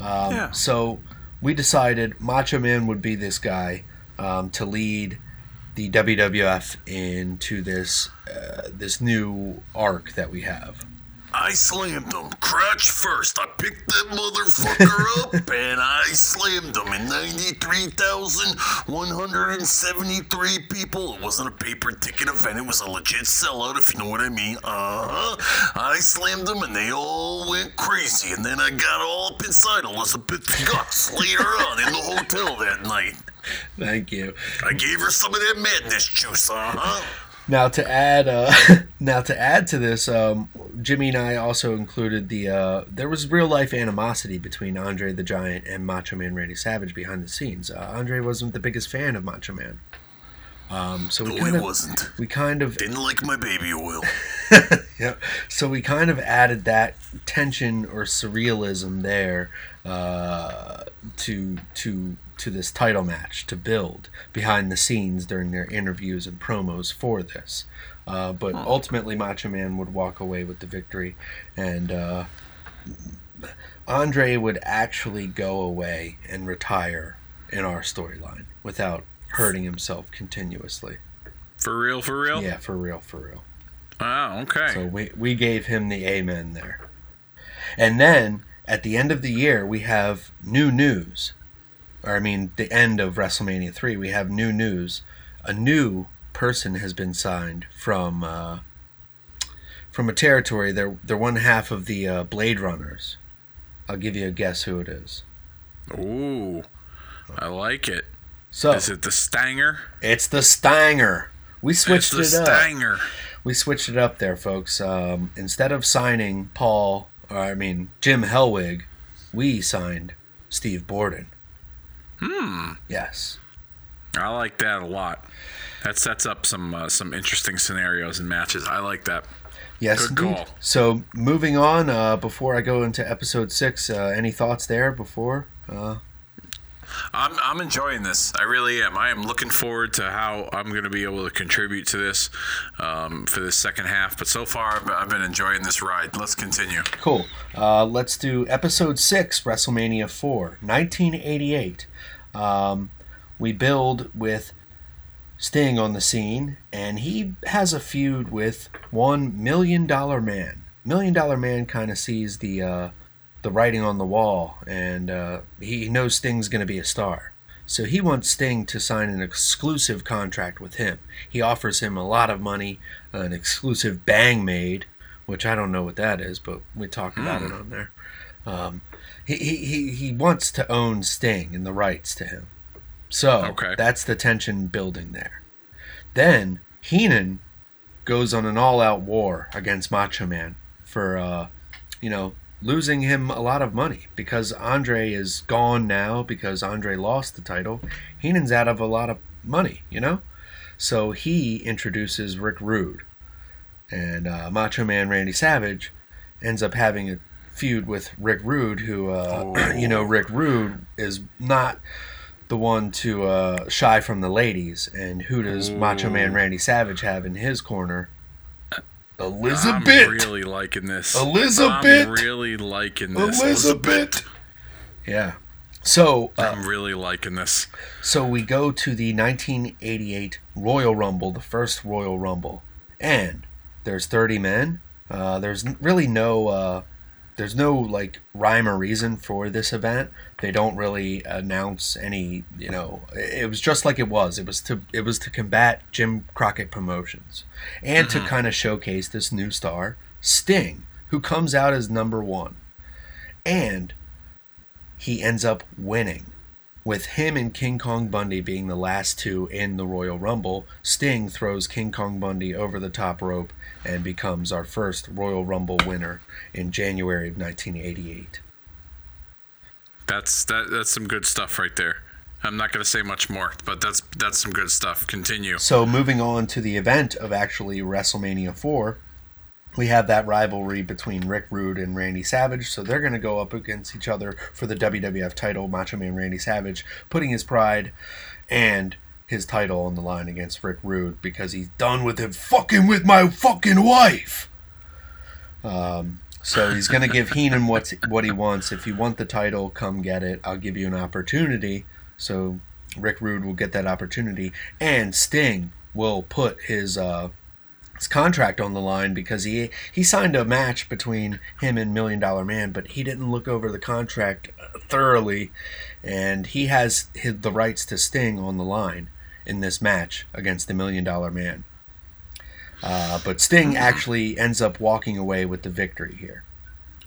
Um, yeah. So we decided Macho Man would be this guy um, to lead the W W F into this uh, this new arc that we have. I slammed him crotch first. I picked that motherfucker up and I slammed him. And ninety-three thousand one hundred seventy-three people. It wasn't a paper ticket event. It was a legit sellout, if you know what I mean. Uh-huh. I slammed him and they all went crazy. And then I got all up inside Elizabeth's guts later on in the hotel that night. Thank you. I gave her some of that madness juice, uh-huh. Now to add, uh, now to add to this, um, Jimmy and I also included the uh, there was real life animosity between Andre the Giant and Macho Man Randy Savage behind the scenes. Uh, Andre wasn't the biggest fan of Macho Man, um, so we no, kind of wasn't. We kind of didn't like my baby oil. Yep. So we kind of added that tension or surrealism there uh, to to. to this title match to build behind the scenes during their interviews and promos for this. Uh, but ultimately, Macho Man would walk away with the victory, and uh, Andre would actually go away and retire in our storyline without hurting himself continuously. For real, for real? Yeah, for real, for real. Wow, okay. So we, we gave him the amen there. And then, at the end of the year, we have new news. Or I mean, the end of WrestleMania three, we have new news. A new person has been signed from uh, from a territory. They're they're one half of the uh, Blade Runners. I'll give you a guess who it is. Ooh, I like it. So is it the Stanger? It's the Stanger. We switched it's the it up. Stanger. We switched it up there, folks. Um, instead of signing Paul, or I mean Jim Helwig, we signed Steve Borden. Hmm. Yes. I like that a lot. That sets up some uh, some interesting scenarios and matches. I like that. Yes, good indeed. Call. So moving on, uh, before I go into episode six, uh, any thoughts there before? Uh... I'm I'm enjoying this. I really am. I am looking forward to how I'm going to be able to contribute to this um, for this second half. But so far, I've, I've been enjoying this ride. Let's continue. Cool. Uh, let's do episode six, WrestleMania four, nineteen eighty-eight. Um, we build with Sting on the scene, and he has a feud with One Million Dollar Man. Million Dollar Man kind of sees the uh, the writing on the wall, and uh, he knows Sting's going to be a star. So he wants Sting to sign an exclusive contract with him. He offers him a lot of money, an exclusive bang made, which I don't know what that is, but we talked about mm. it on there. Um, he, he he wants to own Sting and the rights to him. So okay. That's the tension building there. Then Heenan goes on an all-out war against Macho Man for, uh, you know, losing him a lot of money. Because Andre is gone now, because Andre lost the title, Heenan's out of a lot of money, you know? So he introduces Rick Rude. And uh, Macho Man Randy Savage ends up having a feud with Rick Rude, who, uh, oh. you know, Rick Rude is not the one to uh, shy from the ladies. And who does Ooh. Macho Man Randy Savage have in his corner? Elizabeth! I'm really liking this. Elizabeth! I'm really liking this. Elizabeth! Elizabeth. Yeah. So uh, I'm really liking this. So we go to the nineteen eighty-eight Royal Rumble, the first Royal Rumble. And there's thirty men. Uh, there's really no... Uh, there's no like rhyme or reason for this event. They don't really announce any, you know, it was just like it was. It was to it was to combat Jim Crockett Promotions and mm-hmm. to kind of showcase this new star, Sting, who comes out as number one. And he ends up winning, with him and King Kong Bundy being the last two in the Royal Rumble. Sting throws King Kong Bundy over the top rope and becomes our first Royal Rumble winner in January of nineteen eighty-eight. That's that. That's some good stuff right there. I'm not going to say much more, but that's that's some good stuff. Continue. So moving on to the event of actually WrestleMania four, we have that rivalry between Rick Rude and Randy Savage, so they're going to go up against each other for the W W F title, Macho Man Randy Savage putting his pride and his title on the line against Rick Rude because he's done with him fucking with my fucking wife. Um, so he's going to give Heenan what's, what he wants. If you want the title, come get it. I'll give you an opportunity. So Rick Rude will get that opportunity, and Sting will put his... Uh, His contract on the line because he he signed a match between him and Million Dollar Man, but he didn't look over the contract thoroughly, and he has his, the rights to Sting on the line in this match against the Million Dollar Man. Uh, but Sting actually ends up walking away with the victory here.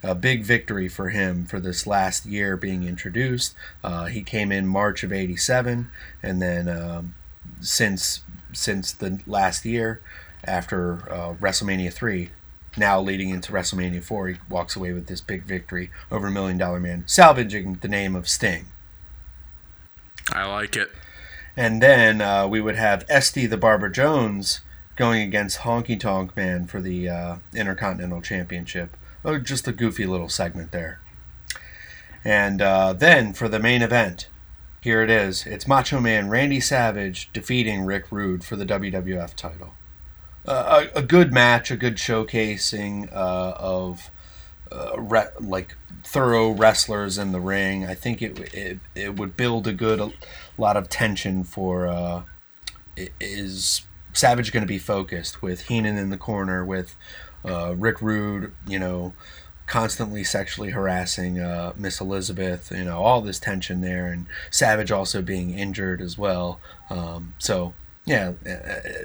A big victory for him for this last year being introduced. Uh, he came in March of eighty-seven, and then um, since since the last year, after uh, WrestleMania three, now leading into WrestleMania four, he walks away with this big victory over Million Dollar Man, salvaging the name of Sting. I like it. And then uh, we would have Esty the Barber Jones going against Honky Tonk Man for the uh, Intercontinental Championship. Oh, just a goofy little segment there. And uh, then for the main event, here it is. It's Macho Man Randy Savage defeating Rick Rude for the W W F title. Uh, a, a good match, a good showcasing uh, of uh, re- like thorough wrestlers in the ring. I think it it, it would build a good a lot of tension for uh, is Savage going to be focused with Heenan in the corner, with uh, Rick Rude, you know, constantly sexually harassing uh, Miss Elizabeth, you know, all this tension there, and Savage also being injured as well. Um, so. Yeah,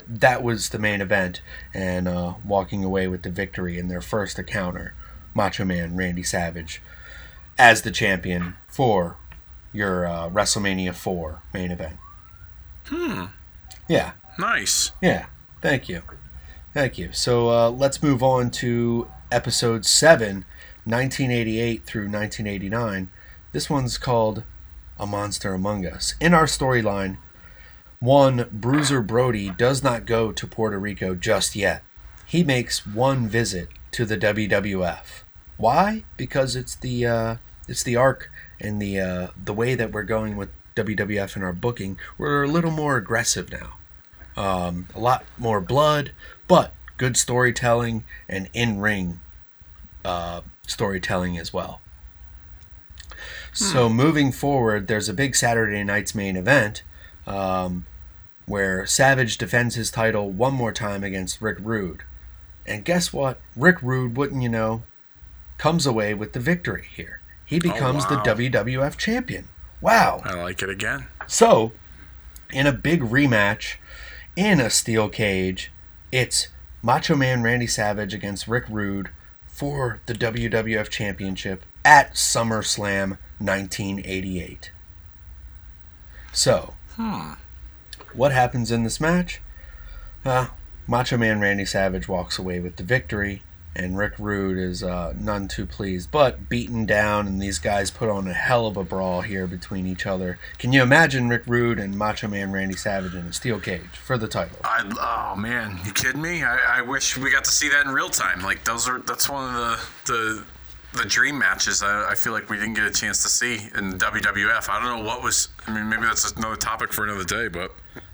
that was the main event, and uh, walking away with the victory in their first encounter, Macho Man Randy Savage as the champion for your uh, WrestleMania four main event. Hmm. Yeah. Nice. Yeah. Thank you. Thank you. So uh, let's move on to episode seven, nineteen eighty-eight through nineteen eighty-nine. This one's called A Monster Among Us. In our storyline, one, Bruiser Brody does not go to Puerto Rico just yet. He makes one visit to the W W F. Why? Because it's the uh, it's the arc and the uh, the way that we're going with W W F in our booking. We're a little more aggressive now. Um, a lot more blood, but good storytelling and in-ring uh, storytelling as well. Hmm. So moving forward, there's a big Saturday Night's Main Event, Um, where Savage defends his title one more time against Rick Rude. And guess what? Rick Rude, wouldn't you know, comes away with the victory here. He becomes oh, wow. the W W F champion. Wow. I like it again. So, in a big rematch, in a steel cage, it's Macho Man Randy Savage against Rick Rude for the W W F Championship at SummerSlam nineteen eighty-eight. So... Hmm. What happens in this match? Uh, Macho Man Randy Savage walks away with the victory, and Rick Rude is uh, none too pleased, but beaten down, and these guys put on a hell of a brawl here between each other. Can you imagine Rick Rude and Macho Man Randy Savage in a steel cage for the title? I, oh, man. You kidding me? I, I wish we got to see that in real time. Like, those are that's one of the... the... the dream matches I, I feel like we didn't get a chance to see in W W F. I don't know what was I mean maybe that's another topic for another day, but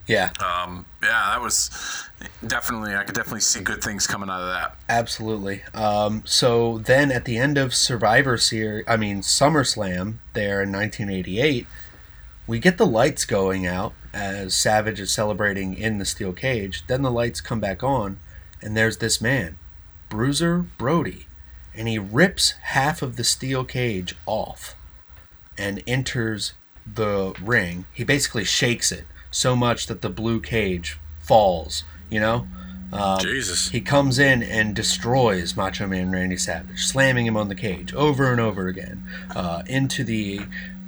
yeah um, yeah that was definitely I could definitely see good things coming out of that. Absolutely. Um, so then at the end of Survivor Series I mean SummerSlam there in nineteen eighty-eight, we get the lights going out as Savage is celebrating in the steel cage. Then the lights come back on, and there's this man, Bruiser Brody. and he rips half of the steel cage off and enters the ring. He basically shakes it so much that the blue cage falls, you know? Um, Jesus. He comes in and destroys Macho Man Randy Savage, slamming him on the cage over and over again, uh, into the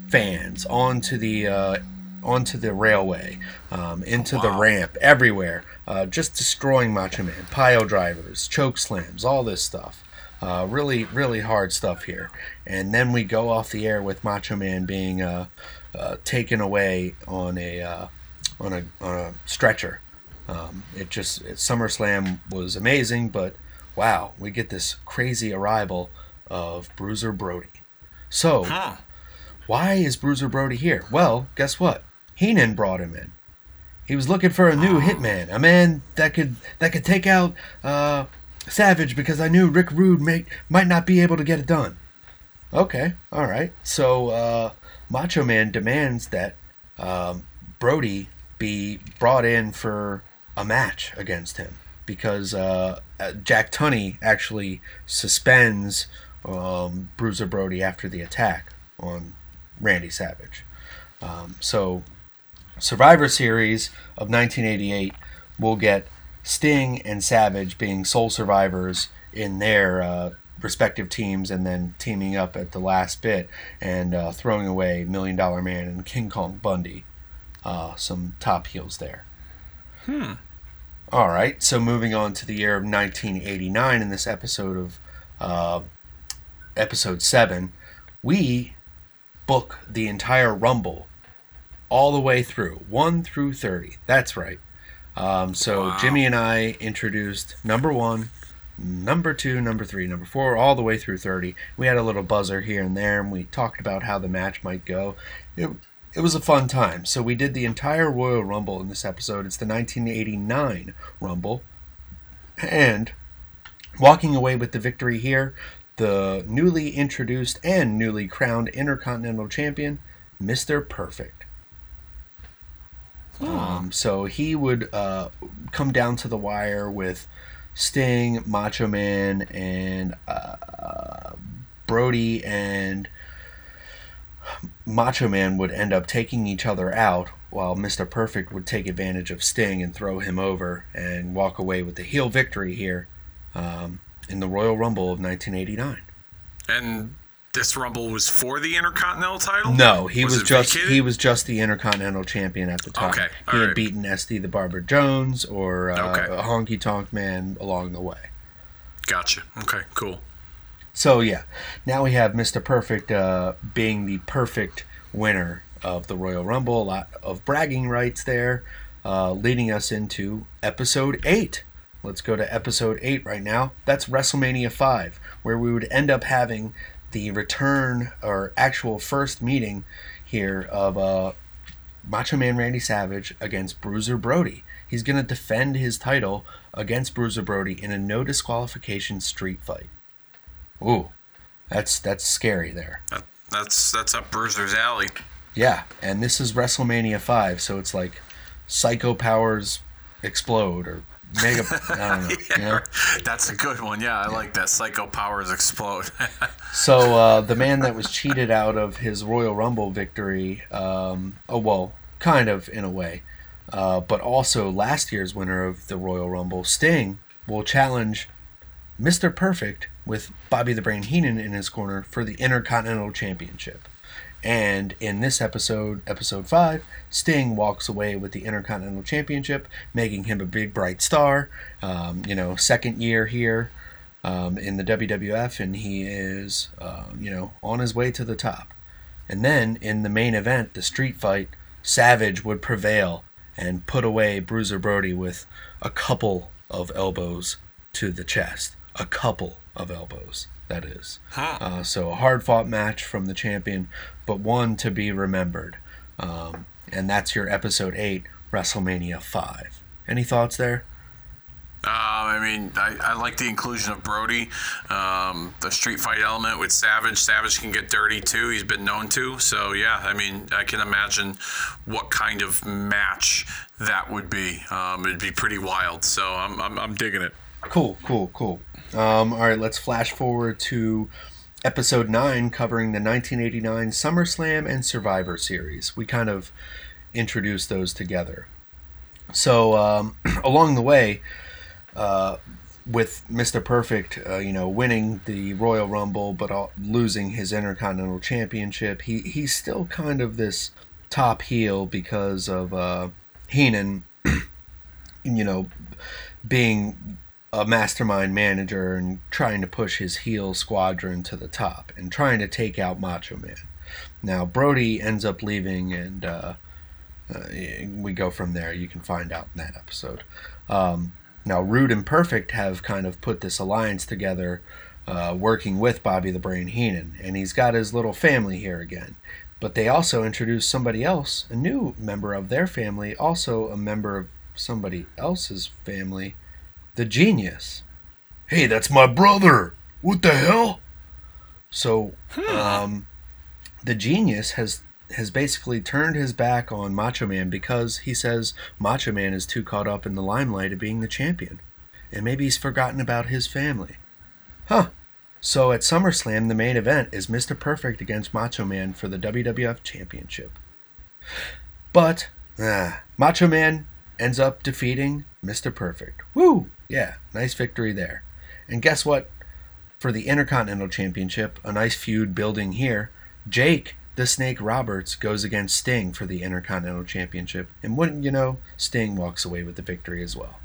fans, onto the uh, onto the railway, um, into oh, wow. the ramp, everywhere, uh, just destroying Macho Man. Pile drivers, choke slams, all this stuff. Uh, really, really hard stuff here. And then we go off the air with Macho Man being uh, uh, taken away on a uh, on a on a stretcher. Um, it just it, SummerSlam was amazing, but wow, we get this crazy arrival of Bruiser Brody. So, huh. why is Bruiser Brody here? Well, guess what? Heenan brought him in. He was looking for a new oh. hitman, a man that could that could take out uh, Savage, because I knew Rick Rude may, might not be able to get it done. Okay, all right. So uh, Macho Man demands that um, Brody be brought in for a match against him, because uh, Jack Tunney actually suspends um, Bruiser Brody after the attack on Randy Savage. Um, so Survivor Series of nineteen eighty-eight will get Sting and Savage being sole survivors in their uh, respective teams, and then teaming up at the last bit and uh, throwing away Million Dollar Man and King Kong Bundy. Uh, some top heels there. Hmm. All right, so moving on to the year of nineteen eighty-nine in this episode of uh, episode seven, we book the entire Rumble all the way through, one through thirty. That's right. Um, so wow. Jimmy and I introduced number one, number two, number three, number four, all the way through thirty. We had a little buzzer here and there, and we talked about how the match might go. It, It was a fun time. So we did the entire Royal Rumble in this episode. It's the nineteen eighty-nine Rumble. And walking away with the victory here, the newly introduced and newly crowned Intercontinental Champion, Mister Perfect. Hmm. Um, so he would uh, come down to the wire with Sting, Macho Man, and uh, Brody, and Macho Man would end up taking each other out, while Mister Perfect would take advantage of Sting and throw him over and walk away with the heel victory here um, in the Royal Rumble of nineteen eighty-nine. And this Rumble was for the Intercontinental title? No, he was, was just vacated? he was just the Intercontinental Champion at the time. Okay, all he had right. beaten S D the Barber Jones or uh, okay. a Honky Tonk Man along the way. Gotcha. Okay, cool. So, yeah, now we have Mister Perfect uh, being the perfect winner of the Royal Rumble. A lot of bragging rights there, uh, leading us into Episode eight. Let's go to Episode eight right now. That's WrestleMania five, where we would end up having the return or actual first meeting here of uh, Macho Man Randy Savage against Bruiser Brody. He's going to defend his title against Bruiser Brody in a no disqualification street fight. Ooh, that's that's scary there. That, that's that's up Bruiser's alley. Yeah, and this is WrestleMania five, so it's like psycho powers explode or mega. I don't know. yeah, you know? That's a good one. Yeah, I yeah. like that. Psycho powers explode. So uh, the man that was cheated out of his Royal Rumble victory, um, oh well, kind of in a way, uh, but also last year's winner of the Royal Rumble, Sting, will challenge Mister Perfect with Bobby the Brain Heenan in his corner for the Intercontinental Championship. And in this episode, episode five, Sting walks away with the Intercontinental Championship, making him a big bright star. Um, you know, second year here um, in the W W F, and he is, uh, you know, on his way to the top. And then in the main event, the street fight, Savage would prevail and put away Bruiser Brody with a couple of elbows to the chest. A couple of elbows, that is. Huh. Uh, so a hard-fought match from the champion, but one to be remembered. Um, and that's your Episode eight, WrestleMania five. Any thoughts there? Uh, I mean, I, I like the inclusion of Brody, um, the street fight element with Savage. Savage can get dirty, too. He's been known to. So, yeah, I mean, I can imagine what kind of match that would be. Um, it'd be pretty wild. So I'm I'm, I'm digging it. Cool, cool, cool. Um, all right, let's flash forward to episode nine, covering the nineteen eighty-nine SummerSlam and Survivor Series. We kind of introduced those together. So um, along the way, uh, with Mister Perfect, uh, you know, winning the Royal Rumble but all, losing his Intercontinental Championship, he he's still kind of this top heel because of uh, Heenan, you know, being a mastermind manager and trying to push his heel squadron to the top and trying to take out Macho Man. Now, Brody ends up leaving, and uh, uh, we go from there. You can find out in that episode. Um, now, Rude and Perfect have kind of put this alliance together, uh, working with Bobby the Brain Heenan, and he's got his little family here again. But they also introduced somebody else, a new member of their family, also a member of somebody else's family, the Genius. Hey, that's my brother! What the hell? So, um, the Genius has has basically turned his back on Macho Man because he says Macho Man is too caught up in the limelight of being the champion. And maybe he's forgotten about his family. Huh. So at SummerSlam, the main event is Mister Perfect against Macho Man for the W W F Championship. But, ah, Macho Man ends up defeating Mister Perfect. Woo! Yeah, nice victory there. And guess what? For the Intercontinental Championship, a nice feud building here, Jake the Snake Roberts goes against Sting for the Intercontinental Championship. And wouldn't you know, Sting walks away with the victory as well.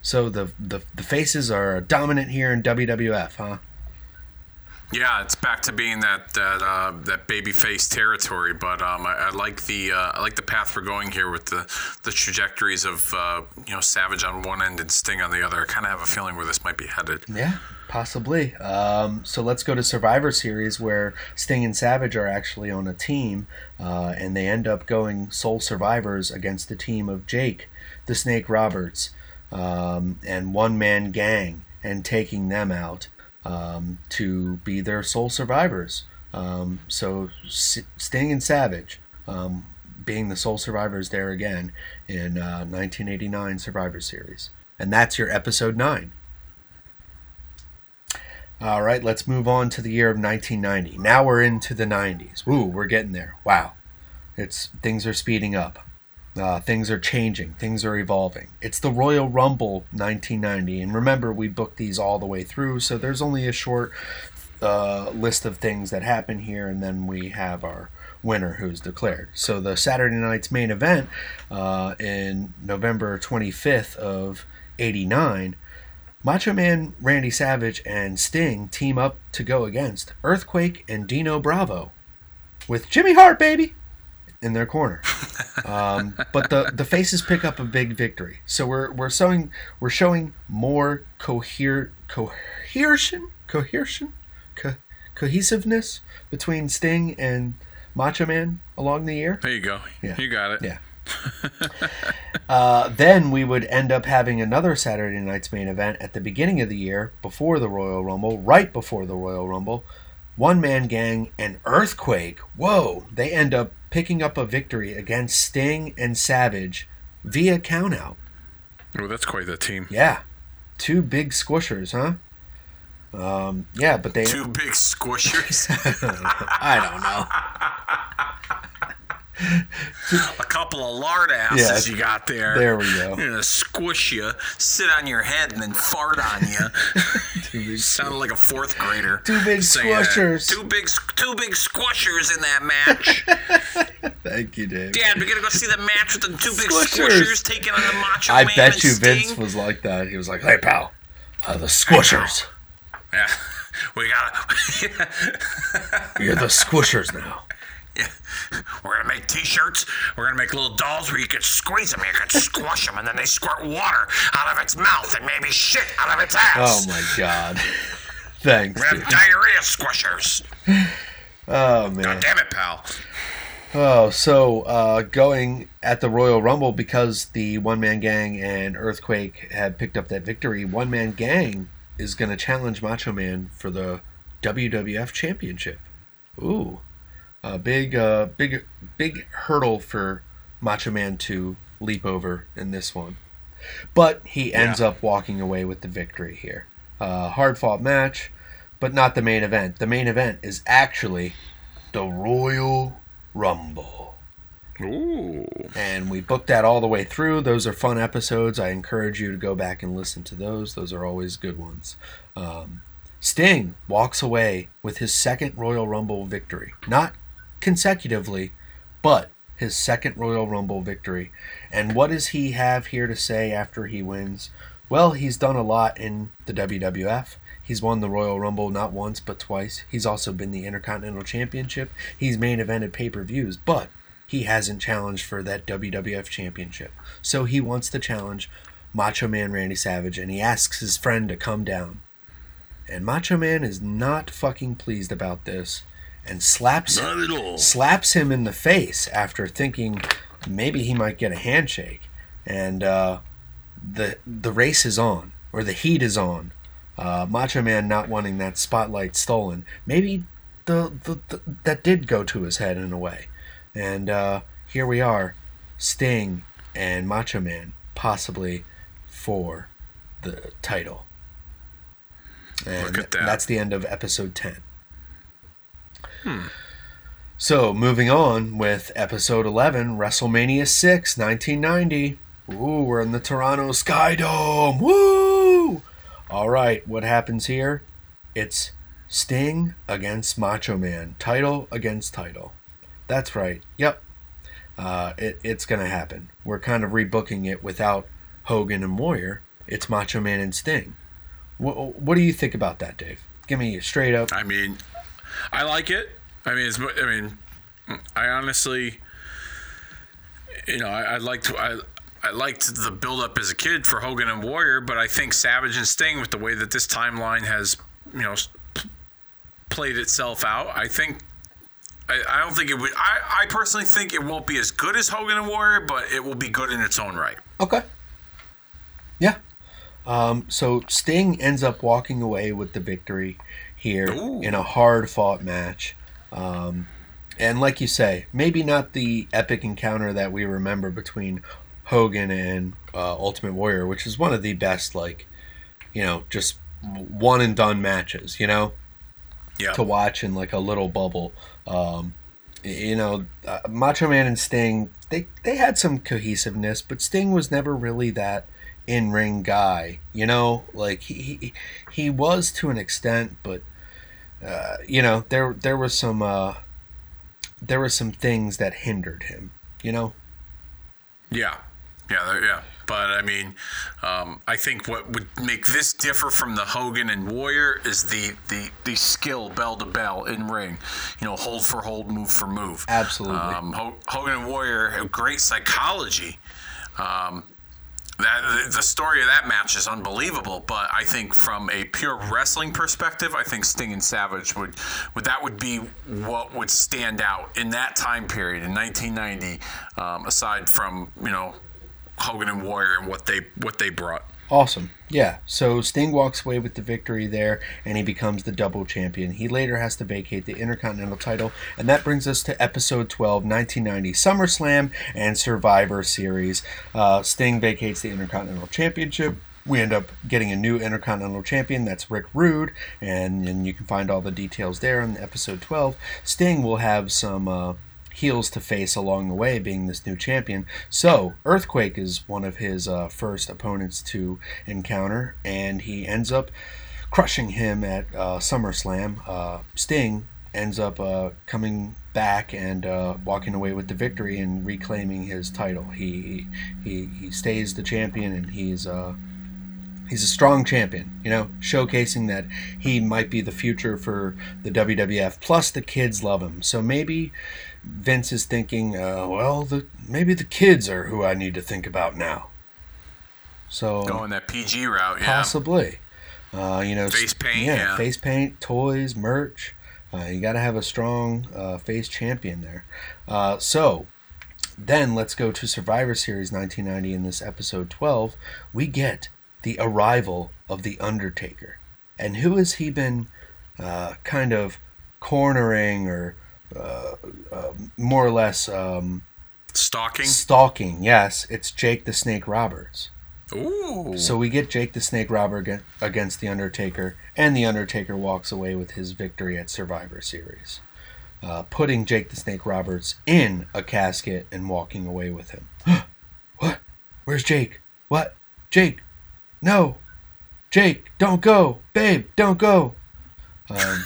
So the the, the faces are dominant here in W W F, huh? Yeah, it's back to being that that uh, that babyface territory, but um, I, I like the uh, I like the path we're going here with the, the trajectories of uh, you know Savage on one end and Sting on the other. I kind of have a feeling where this might be headed. Yeah, possibly. Um, so let's go to Survivor Series, where Sting and Savage are actually on a team, uh, and they end up going sole survivors against the team of Jake the Snake Roberts um, and One Man Gang, and taking them out Um, to be their sole survivors. Um, so S- Sting and Savage um, being the sole survivors there again in uh, nineteen eighty-nine Survivor Series. And that's your episode nine. All right, let's move on to the year of nineteen ninety. Now we're into the nineties. Woo, we're getting there. Wow. It's things are speeding up. Uh, things are changing. Things are evolving. It's the Royal Rumble nineteen ninety. And remember, we booked these all the way through, so there's only a short uh, list of things that happen here, and then we have our winner who's declared. So the Saturday Night's Main Event uh, in November twenty-fifth of eighty-nine, Macho Man, Randy Savage, and Sting team up to go against Earthquake and Dino Bravo with Jimmy Hart, baby, in their corner. Um, but the, the faces pick up a big victory. So we're we're showing we're showing more coher cohesion cohesion Co- cohesiveness between Sting and Macho Man along the year. There you go. Yeah. You got it. Yeah. uh, then we would end up having another Saturday Night's Main Event at the beginning of the year, before the Royal Rumble, right before the Royal Rumble. One Man Gang and Earthquake. Whoa! They end up picking up a victory against Sting and Savage via countout. Oh, that's quite the team. Yeah. Two big squishers, huh? Um, yeah, but they... Two big squishers? I don't know. A couple of lard asses yeah, you got there. There we go. They're gonna squish you, sit on your head, and then fart on you. Two big sounded squ- like a fourth grader. Two big squishers. Two big, two big squishers in that match. Thank you, Dave. Dad, we're gonna go see the match with the two big squishers taking on the Macho Man. I bet you Sting. Vince was like that. He was like, "Hey, pal, uh, the squishers." Hey, yeah, we got it. You're the squishers now. Yeah. We're going to make t-shirts. We're going to make little dolls where you could squeeze them, you could squash them, and then they squirt water out of its mouth and maybe shit out of its ass. Oh, my God. Thanks. We're going to have diarrhea squishers. Oh, man. God damn it, pal. Oh, so uh, going at the Royal Rumble, because the One Man Gang and Earthquake had picked up that victory, One Man Gang is going to challenge Macho Man for the W W F Championship. Ooh. A uh, big, uh, big, big hurdle for Macho Man to leap over in this one. But he ends yeah. up walking away with the victory here. Uh, hard-fought match, but not the main event. The main event is actually the Royal Rumble. Ooh. And we booked that all the way through. Those are fun episodes. I encourage you to go back and listen to those. Those are always good ones. Um, Sting walks away with his second Royal Rumble victory. Not consecutively, but his second Royal Rumble victory. And what does he have here to say after he wins? Well, he's done a lot in the W W F. He's won the Royal Rumble not once, but twice. He's also been the Intercontinental Championship. He's main evented pay-per-views, but he hasn't challenged for that W W F championship. So he wants to challenge Macho Man Randy Savage, and he asks his friend to come down. And Macho Man is not fucking pleased about this and slaps, not at all. slaps him in the face after thinking maybe he might get a handshake. And uh, the the race is on, or the heat is on. Uh, Macho Man not wanting that spotlight stolen. Maybe the, the, the that did go to his head in a way. And uh, here we are, Sting and Macho Man, possibly for the title. And Look at that. that's the end of episode ten. Hmm. So, moving on with episode eleven, WrestleMania six, nineteen ninety. Ooh, we're in the Toronto Sky Dome. Woo! All right, what happens here? It's Sting against Macho Man. Title against title. That's right. Yep. Uh, it, it's going to happen. We're kind of rebooking it without Hogan and Warrior. It's Macho Man and Sting. What, what do you think about that, Dave? Give me a straight up. I mean, I like it. I mean, it's, I mean, I honestly, you know, I, I liked I I liked the build up as a kid for Hogan and Warrior, but I think Savage and Sting, with the way that this timeline has, you know, played itself out, I think I, I don't think it would. I, I personally think it won't be as good as Hogan and Warrior, but it will be good in its own right. Okay. Yeah. Um, so Sting ends up walking away with the victory here Ooh. in a hard-fought match. Um, and like you say, maybe not the epic encounter that we remember between Hogan and uh, Ultimate Warrior, which is one of the best, like, you know, just one-and-done matches, you know, yeah. to watch in, like, a little bubble. Um, you know, uh, Macho Man and Sting, they, they had some cohesiveness, but Sting was never really that in-ring guy, you know, like he he, he was to an extent, but uh, you know, there there was some uh, there were some things that hindered him, you know. Yeah, yeah, yeah. But I mean, um, I think what would make this differ from the Hogan and Warrior is the the, the skill, bell to bell, in ring, you know, hold for hold, move for move. Absolutely. Um, H- Hogan and Warrior have great psychology. Um, That, the story of that match is unbelievable, but I think from a pure wrestling perspective, I think Sting and Savage would, would that would be what would stand out in that time period in nineteen ninety, um, aside from, you know, Hogan and Warrior and what they what they brought. Awesome. Yeah. So Sting walks away with the victory there, and he becomes the double champion. He later has to vacate the Intercontinental title, and that brings us to episode twelve, nineteen ninety, SummerSlam and Survivor Series. Uh, Sting vacates the Intercontinental Championship. We end up getting a new Intercontinental Champion. That's Rick Rude, and, and you can find all the details there in episode twelve. Sting will have some uh, heels to face along the way, being this new champion. So Earthquake is one of his uh, first opponents to encounter, and he ends up crushing him at uh, SummerSlam. Uh, Sting ends up uh, coming back and uh, walking away with the victory and reclaiming his title. He he he stays the champion, and he's uh, he's a strong champion, you know, showcasing that he might be the future for the W W F. Plus, the kids love him, so maybe Vince is thinking, uh, well, the, maybe the kids are who I need to think about now. So going that P G route, yeah, possibly. Uh, you know, face paint, yeah, yeah. face paint, toys, merch. Uh, you got to have a strong uh, face champion there. Uh, so then let's go to Survivor Series nineteen ninety. In this episode twelve, we get the arrival of the Undertaker, and who has he been uh, kind of cornering or Uh, uh, more or less um, stalking stalking yes, it's Jake the Snake Roberts. Ooh. So we get Jake the Snake Robber against The Undertaker, and The Undertaker walks away with his victory at Survivor Series, uh, putting Jake the Snake Roberts in a casket and walking away with him. What? Where's Jake? What? Jake? No! Jake, don't go! Babe, don't go! Um,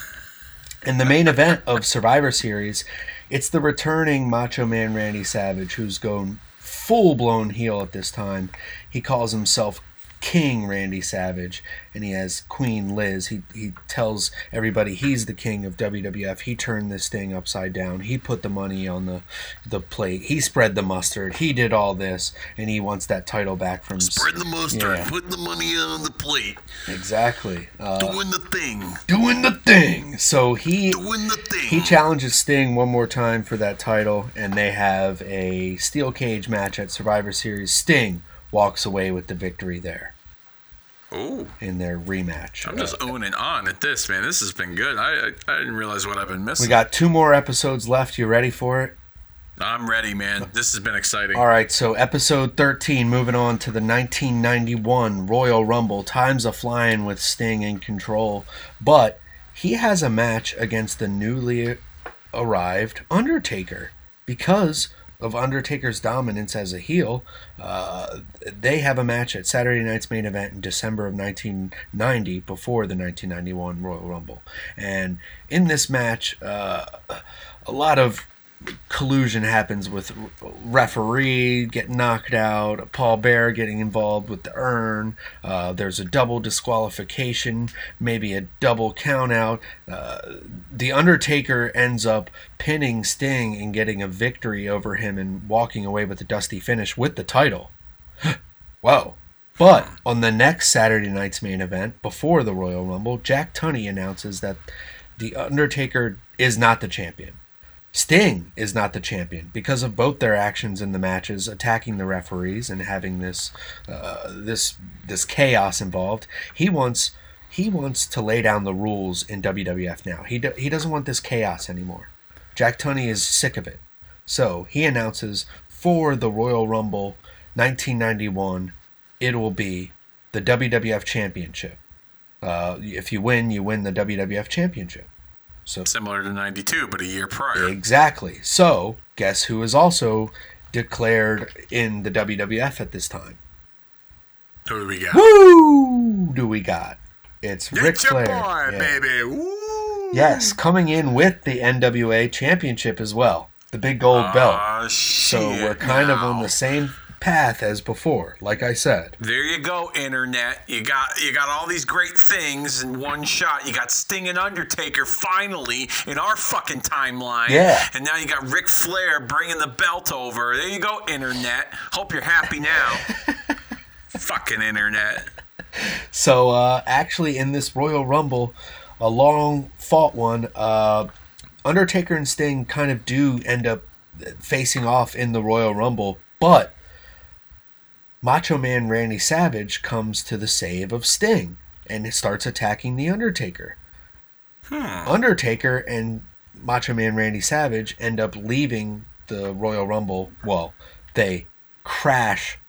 in the main event of Survivor Series, it's the returning Macho Man Randy Savage, who's going full-blown heel at this time. He calls himself King Randy Savage, and he has Queen Liz. He he tells everybody he's the king of W W F. He turned this thing upside down. He put the money on the the plate. He spread the mustard. He did all this, and he wants that title back from... Spread the mustard. Yeah. Putting the money on the plate. Exactly. Uh, doing the thing. Doing the thing. So he... Doing the thing. He challenges Sting one more time for that title, and they have a steel cage match at Survivor Series. Sting walks away with the victory there. Ooh. In their rematch. I'm just uh, owning on at this, man. This has been good. I, I I didn't realize what I've been missing. We got two more episodes left. You ready for it? I'm ready, man. This has been exciting. All right, so episode thirteen, moving on to the nineteen ninety-one Royal Rumble. Time's a-flying with Sting in control, but he has a match against the newly arrived Undertaker because of Undertaker's dominance as a heel. Uh, they have a match at Saturday Night's Main Event in December of nineteen ninety, before the nineteen ninety-one Royal Rumble. And in this match, uh, a lot of collusion happens with referee getting knocked out, Paul Bearer getting involved with the urn. Uh, there's a double disqualification, maybe a double count out. Uh, the Undertaker ends up pinning Sting and getting a victory over him and walking away with a dusty finish with the title. Whoa. But on the next Saturday Night's Main Event, before the Royal Rumble, Jack Tunney announces that the Undertaker is not the champion. Sting is not the champion because of both their actions in the matches, attacking the referees and having this uh, this this chaos involved. He wants he wants to lay down the rules in W W F now. He do, he doesn't want this chaos anymore. Jack Tunney is sick of it. So he announces for the Royal Rumble nineteen ninety-one, it will be the W W F Championship. Uh, if you win, you win the W W F Championship. So, similar to ninety-two, but a year prior. Exactly. So, guess who is also declared in the W W F at this time? Who do we got? Woo! Do we got? It's Get Ric Flair. Boy, yeah. Baby. Woo! Yes, coming in with the N W A Championship as well. The big gold uh, belt. Shit, so, we're kind now. of on the same path as before, like I said. There you go, internet. You got you got all these great things in one shot. You got Sting and Undertaker finally in our fucking timeline. Yeah. And now you got Ric Flair bringing the belt over. There you go, internet. Hope you're happy now. Fucking internet. So, uh, actually, in this Royal Rumble, a long-fought one, uh, Undertaker and Sting kind of do end up facing off in the Royal Rumble, but Macho Man Randy Savage comes to the save of Sting and starts attacking The Undertaker. Hmm. Undertaker and Macho Man Randy Savage end up leaving the Royal Rumble. Well, they crash.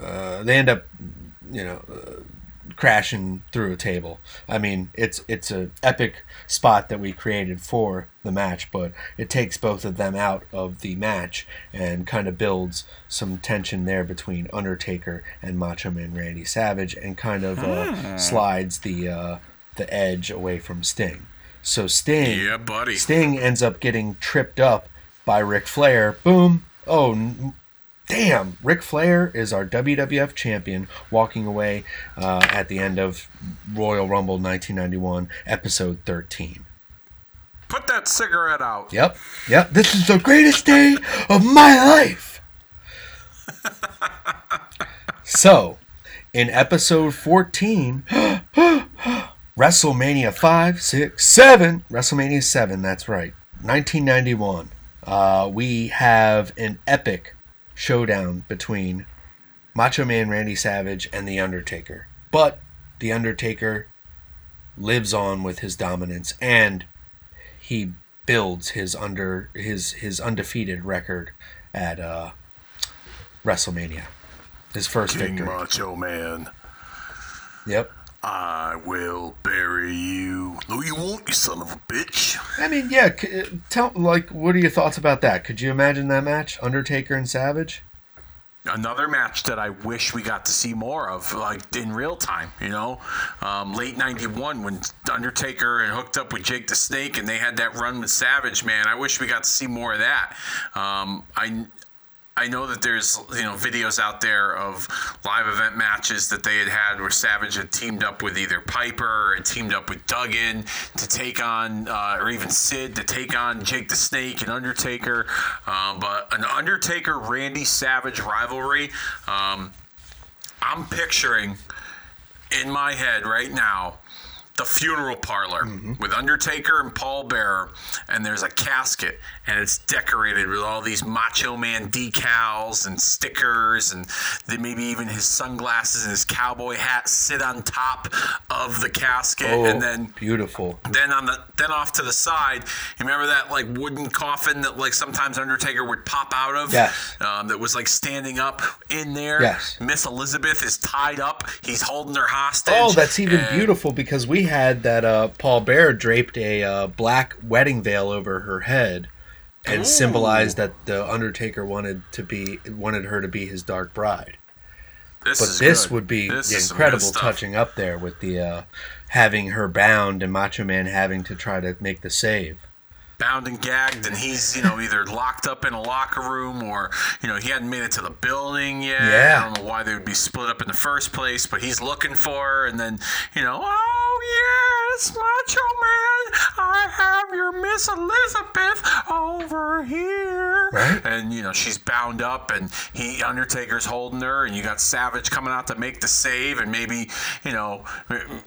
Uh, they end up, you know, uh, crashing through a table. I mean, it's it's an epic spot that we created for the match, but it takes both of them out of the match and kind of builds some tension there between Undertaker and Macho Man Randy Savage, and kind of uh, ah. slides the uh, the edge away from Sting. So Sting, yeah, buddy. Sting ends up getting tripped up by Ric Flair. Boom! Oh, n- damn! Ric Flair is our W W F champion, walking away uh, at the end of Royal Rumble nineteen ninety-one, episode thirteen. Put that cigarette out. Yep, yep. This is the greatest day of my life. So, in episode fourteen, WrestleMania five, six, seven, WrestleMania seven, that's right, nineteen ninety-one, uh, we have an epic showdown between Macho Man Randy Savage and The Undertaker. But The Undertaker lives on with his dominance, and he builds his under his his undefeated record at uh, WrestleMania. His first King victory. Macho Man. Yep. I will bury you. No, you won't, you son of a bitch. I mean, yeah. Tell, like, what are your thoughts about that? Could you imagine that match, Undertaker and Savage? Another match that I wish we got to see more of, like, in real time, you know? Um, late ninety-one when Undertaker hooked up with Jake the Snake and they had that run with Savage, man. I wish we got to see more of that. Um, I... I know that there's, you know, videos out there of live event matches that they had had where Savage had teamed up with either Piper or teamed up with Duggan to take on, uh, or even Sid to take on Jake the Snake and Undertaker. Uh, but an Undertaker-Randy Savage rivalry, um, I'm picturing in my head right now the funeral parlor mm-hmm. with Undertaker and pallbearer, and there's a casket, and it's decorated with all these Macho Man decals and stickers, and then maybe even his sunglasses and his cowboy hat sit on top of the casket, oh, and then beautiful. Then on the then off to the side, you remember that like wooden coffin that like sometimes Undertaker would pop out of, yes. um, that was like standing up in there. Yes. Miss Elizabeth is tied up; he's holding her hostage. Oh, that's even and, beautiful because we. Had that uh, pallbearer draped a uh, black wedding veil over her head, and Ooh. Symbolized that the Undertaker wanted to be wanted her to be his dark bride. This but is this good. Would be this incredible touching up there with the uh, having her bound and Macho Man having to try to make the save. Bound and gagged, and he's, you know, either locked up in a locker room or, you know, he hadn't made it to the building yet. Yeah. I don't know why they would be split up in the first place, but he's looking for her, and then, you know, oh, yes, Macho Man, I have your Miss Elizabeth over here. Right. And, you know, she's bound up, and he, Undertaker's holding her, and you got Savage coming out to make the save, and maybe, you know,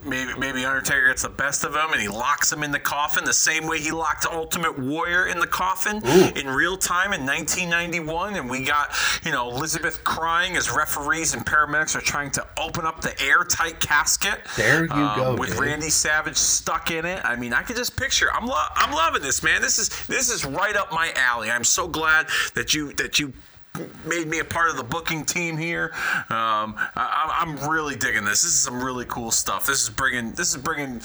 maybe, maybe Undertaker gets the best of him, and he locks him in the coffin the same way he locked Ultimate Warrior in the coffin Ooh. In real time in nineteen ninety-one, and we got, you know, Elizabeth crying as referees and paramedics are trying to open up the airtight casket. There you um, go, with dude. Randy Savage stuck in it. I mean, I can just picture. I'm lo- I'm loving this, man. This is this is right up my alley. I'm so glad that you that you. made me a part of the booking team here. Um, I, I'm really digging this. This is some really cool stuff. This is bringing this is bringing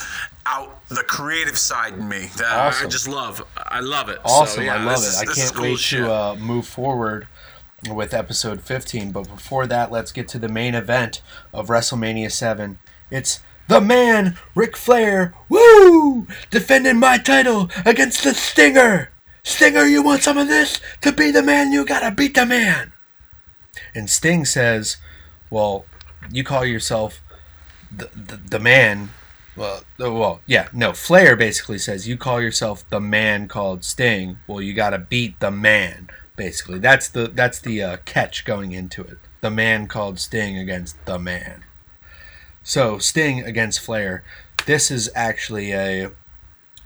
out the creative side in me that awesome. I, I just love. I love it. Awesome, so, yeah, I love it. Is, I can't cool wait shit. to uh, move forward with episode fifteen. But before that, let's get to the main event of WrestleMania seven. It's the man, Ric Flair, woo, defending my title against the Stinger. Stinger, you want some of this? To be the man, you gotta beat the man. And Sting says, well, you call yourself the, the, the man. Well, well, yeah, no, Flair basically says, you call yourself the man called Sting. Well, you gotta beat the man, basically. That's the that's the uh, catch going into it. The man called Sting against the man. So, Sting against Flair. This is actually a,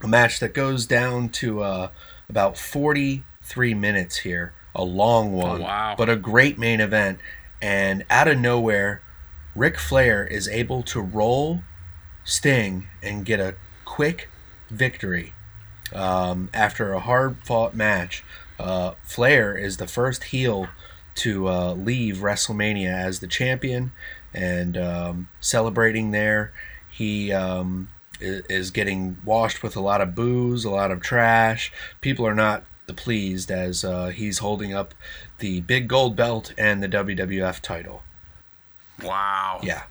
a match that goes down to... Uh, about forty-three minutes here, a long one, oh, wow. but a great main event. And out of nowhere, Ric Flair is able to roll Sting and get a quick victory. Um, after a hard-fought match, uh, Flair is the first heel to uh, leave WrestleMania as the champion, and um, celebrating there. He... Um, is getting washed with a lot of booze, a lot of trash. People are not pleased as uh, he's holding up the big gold belt and the W W F title. Wow. Yeah.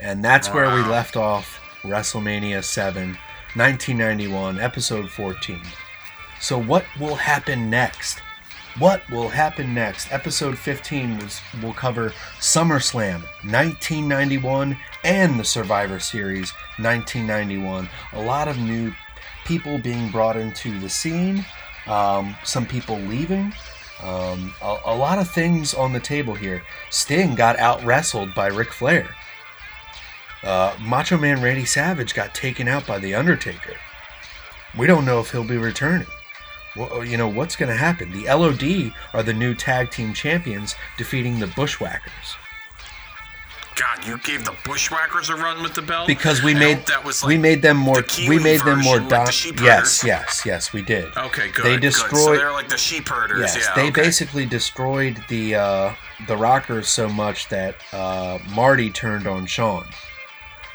And that's wow. where we left off WrestleMania seven, nineteen ninety-one, episode fourteen. So what will happen next? What will happen next? Episode fifteen was, will cover SummerSlam nineteen ninety-one and the Survivor Series nineteen ninety-one. A lot of new people being brought into the scene, um, some people leaving, um, a, a lot of things on the table here. Sting got out-wrestled by Ric Flair. Uh, Macho Man Randy Savage got taken out by The Undertaker. We don't know if he'll be returning. Well, you know, what's going to happen? The L O D are the new tag team champions, defeating the Bushwhackers. God, you gave the Bushwhackers a run with the belt because we made that was like we made them more the we made them more dom- like the yes yes yes we did okay good they destroyed good. So they're like the sheep herders yes yeah, they okay. basically destroyed the uh, the Rockers so much that uh, Marty turned on Shawn.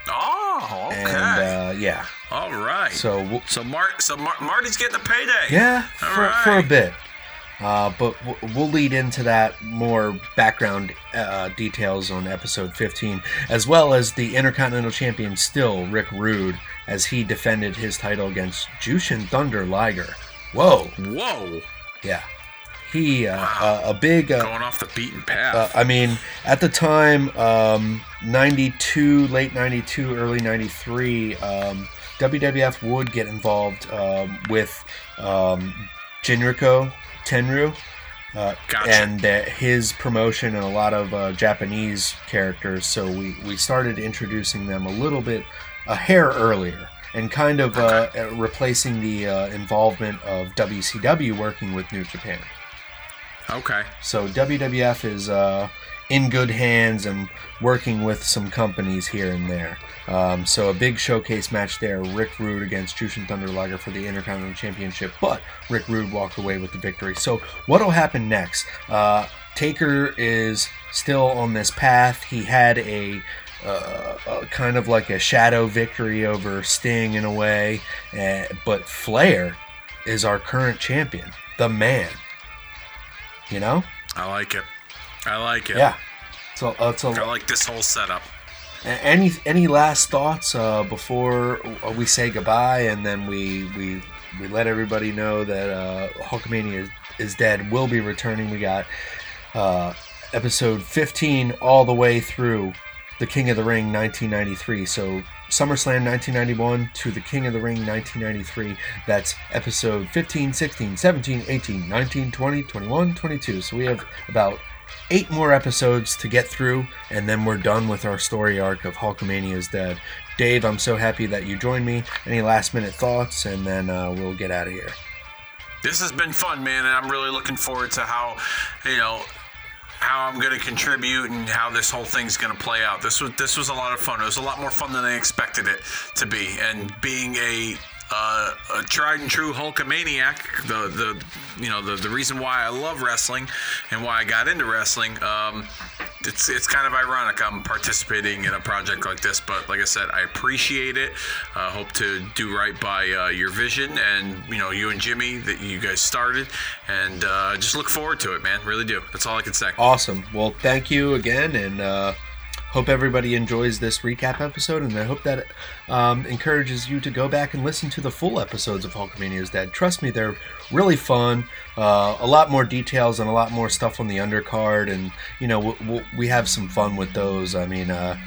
Oh, okay. And, uh, yeah. All right. So we'll, so Mart so Mar- Marty's getting a payday. Yeah, for, right. for a bit. Uh, but w- we'll lead into that more background uh, details on episode fifteen, as well as the Intercontinental Champion still, Rick Rude, as he defended his title against Jushin Thunder Liger. Whoa. Whoa. Yeah. He, uh, wow. uh, a big... Uh, Going off the beaten path. Uh, I mean, at the time, um, ninety-two, late ninety-two, early ninety-three, um, W W F would get involved um, with um, Jinrikyo Tenryu uh, gotcha. and uh, his promotion and a lot of uh, Japanese characters. So we, we started introducing them a little bit, a hair earlier. And kind of okay. uh, replacing the uh, involvement of W C W working with New Japan. Okay. So W W F is uh, in good hands and working with some companies here and there. Um, so a big showcase match there, Rick Rude against Jushin Thunder Liger for the Intercontinental Championship, but Rick Rude walked away with the victory. So what'll happen next? Uh, Taker is still on this path. He had a... Uh, uh, kind of like a shadow victory over Sting in a way, uh, but Flair is our current champion, the man. You know? I like it. I like it. Yeah. So uh, it's a, I like this whole setup. Any any last thoughts uh, before we say goodbye, and then we we, we let everybody know that uh, Hulkamania is, is dead. We'll be returning. We got uh, episode fifteen all the way through. The King of the Ring nineteen ninety-three. So SummerSlam nineteen ninety-one to The King of the Ring nineteen ninety-three. That's episode fifteen, sixteen, seventeen, eighteen, nineteen, twenty, twenty-one, twenty-two. So we have about eight more episodes to get through, and then we're done with our story arc of Hulkamania is Dead. Dave, I'm so happy that you joined me. Any last minute thoughts, and then uh, we'll get out of here. This has been fun, man, and I'm really looking forward to how, you know, how I'm going to contribute and how this whole thing's going to play out. This was this was a lot of fun. It was a lot more fun than I expected it to be. And being a uh, a tried and true Hulkamaniac, the the you know the, the reason why I love wrestling and why I got into wrestling, um, it's it's kind of ironic I'm participating in a project like this. But like I said, I appreciate it. I uh, hope to do right by uh, your vision and you know you and Jimmy that you guys started, and uh, just look forward to it, man. Really do. That's all I can say. Awesome. Well, thank you again, and uh, hope everybody enjoys this recap episode, and I hope that it um, encourages you to go back and listen to the full episodes of Hulkamania is Dead. Trust me, they're really fun. Uh, a lot more details and a lot more stuff on the undercard, and you know w- w- we have some fun with those. I mean, uh,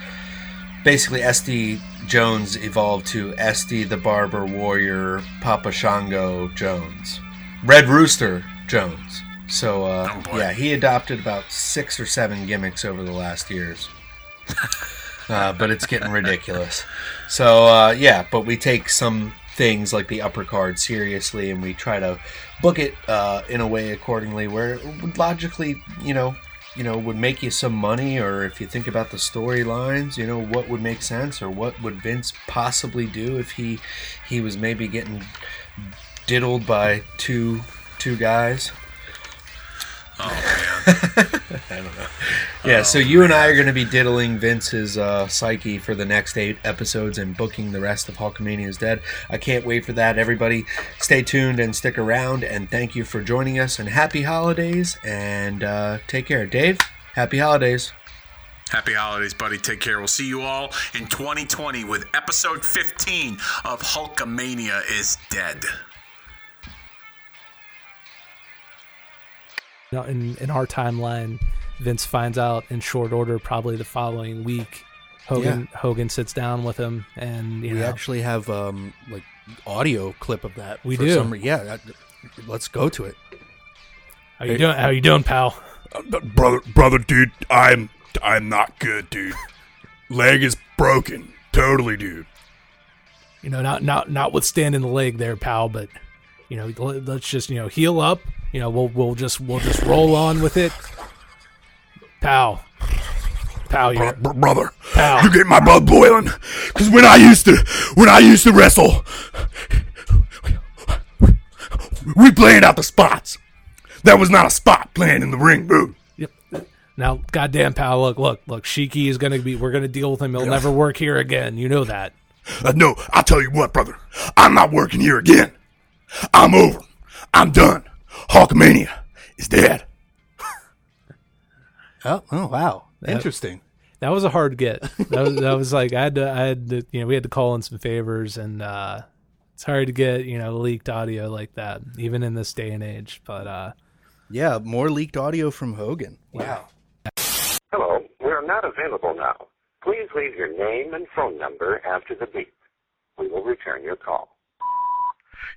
basically, S D Jones evolved to S D the Barber Warrior, Papa Shango Jones, Red Rooster Jones. So uh, oh yeah, he adopted about six or seven gimmicks over the last years. Uh, but it's getting ridiculous. So, uh, yeah, but we take some things like the upper card seriously, and we try to book it uh, in a way accordingly where it would logically, you know, you know, would make you some money, or if you think about the storylines, you know, what would make sense, or what would Vince possibly do if he he was maybe getting diddled by two two guys. Oh, man. I don't know. Yeah, oh, so you man. and I are going to be diddling Vince's uh, psyche for the next eight episodes and booking the rest of Hulkamania is Dead. I can't wait for that. Everybody, stay tuned and stick around, and thank you for joining us, and happy holidays, and uh, take care. Dave, happy holidays. Happy holidays, buddy. Take care. We'll see you all in twenty twenty with episode fifteen of Hulkamania is Dead. In, in our timeline, Vince finds out in short order, probably the following week. Hogan yeah. Hogan sits down with him, and you we know, actually have um like audio clip of that. We for do, some, yeah. That, let's go to it. How you hey, doing? How you doing, pal? Brother, brother, dude, I'm I'm not good, dude. Leg is broken, totally, dude. You know, not not notwithstanding the leg there, pal, but you know, let's just you know heal up. You know, we'll we'll just we'll just roll on with it, pal. Pal, bro- bro- brother, pal. You get my blood boiling, because when I used to, when I used to wrestle, we planned out the spots. That was not a spot planned in the ring, dude. Yep. Now, goddamn, pal, look, look, look. Sheiky is going to be, we're going to deal with him. He'll yeah. never work here again. You know that. Uh, no, I'll tell you what, brother. I'm not working here again. I'm over. I'm done. Hulkamania is dead. oh, oh, wow. Interesting. That, that was a hard get. That was, that was like, I had to, I had to, you know, we had to call in some favors, and uh, it's hard to get, you know, leaked audio like that, even in this day and age. But, uh, yeah, more leaked audio from Hogan. Wow. Hello, we are not available now. Please leave your name and phone number after the beep. We will return your call.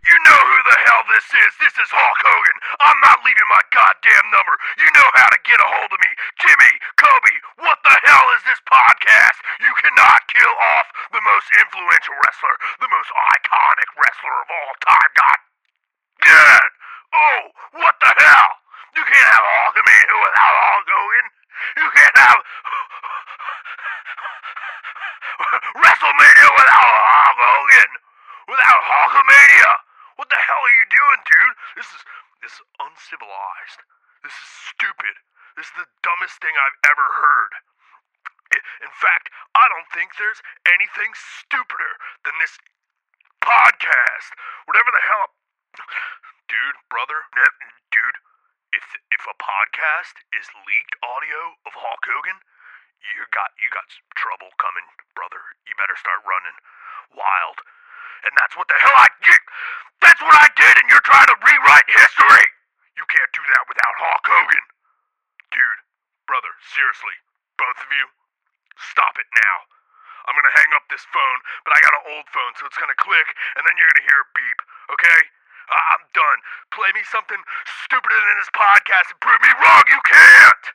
You know who the hell this is. This is Hulk Hogan. I'm not leaving my goddamn number. You know how to get a hold of me. Jimmy, Kobe, what the hell is this podcast? You cannot kill off the most influential wrestler, the most iconic wrestler of all time. God damn. Oh, what the hell? You can't have Hulkamania without Hulk Hogan. You can't have WrestleMania without Hulk Hogan. Without Hulkamania! What the hell are you doing, dude? This is this is uncivilized. This is stupid. This is the dumbest thing I've ever heard. In fact, I don't think there's anything stupider than this podcast. Whatever the hell, dude, brother, dude. If if a podcast is leaked audio of Hulk Hogan, you got you got trouble coming, brother. You better start running wild. And that's what the hell I did. That's what I did, and you're trying to rewrite history. You can't do that without Hulk Hogan. Dude, brother, seriously, both of you, stop it now. I'm going to hang up this phone, but I got an old phone, so it's going to click, and then you're going to hear a beep, okay? I- I'm done. Play me something stupider than this podcast and prove me wrong. You can't.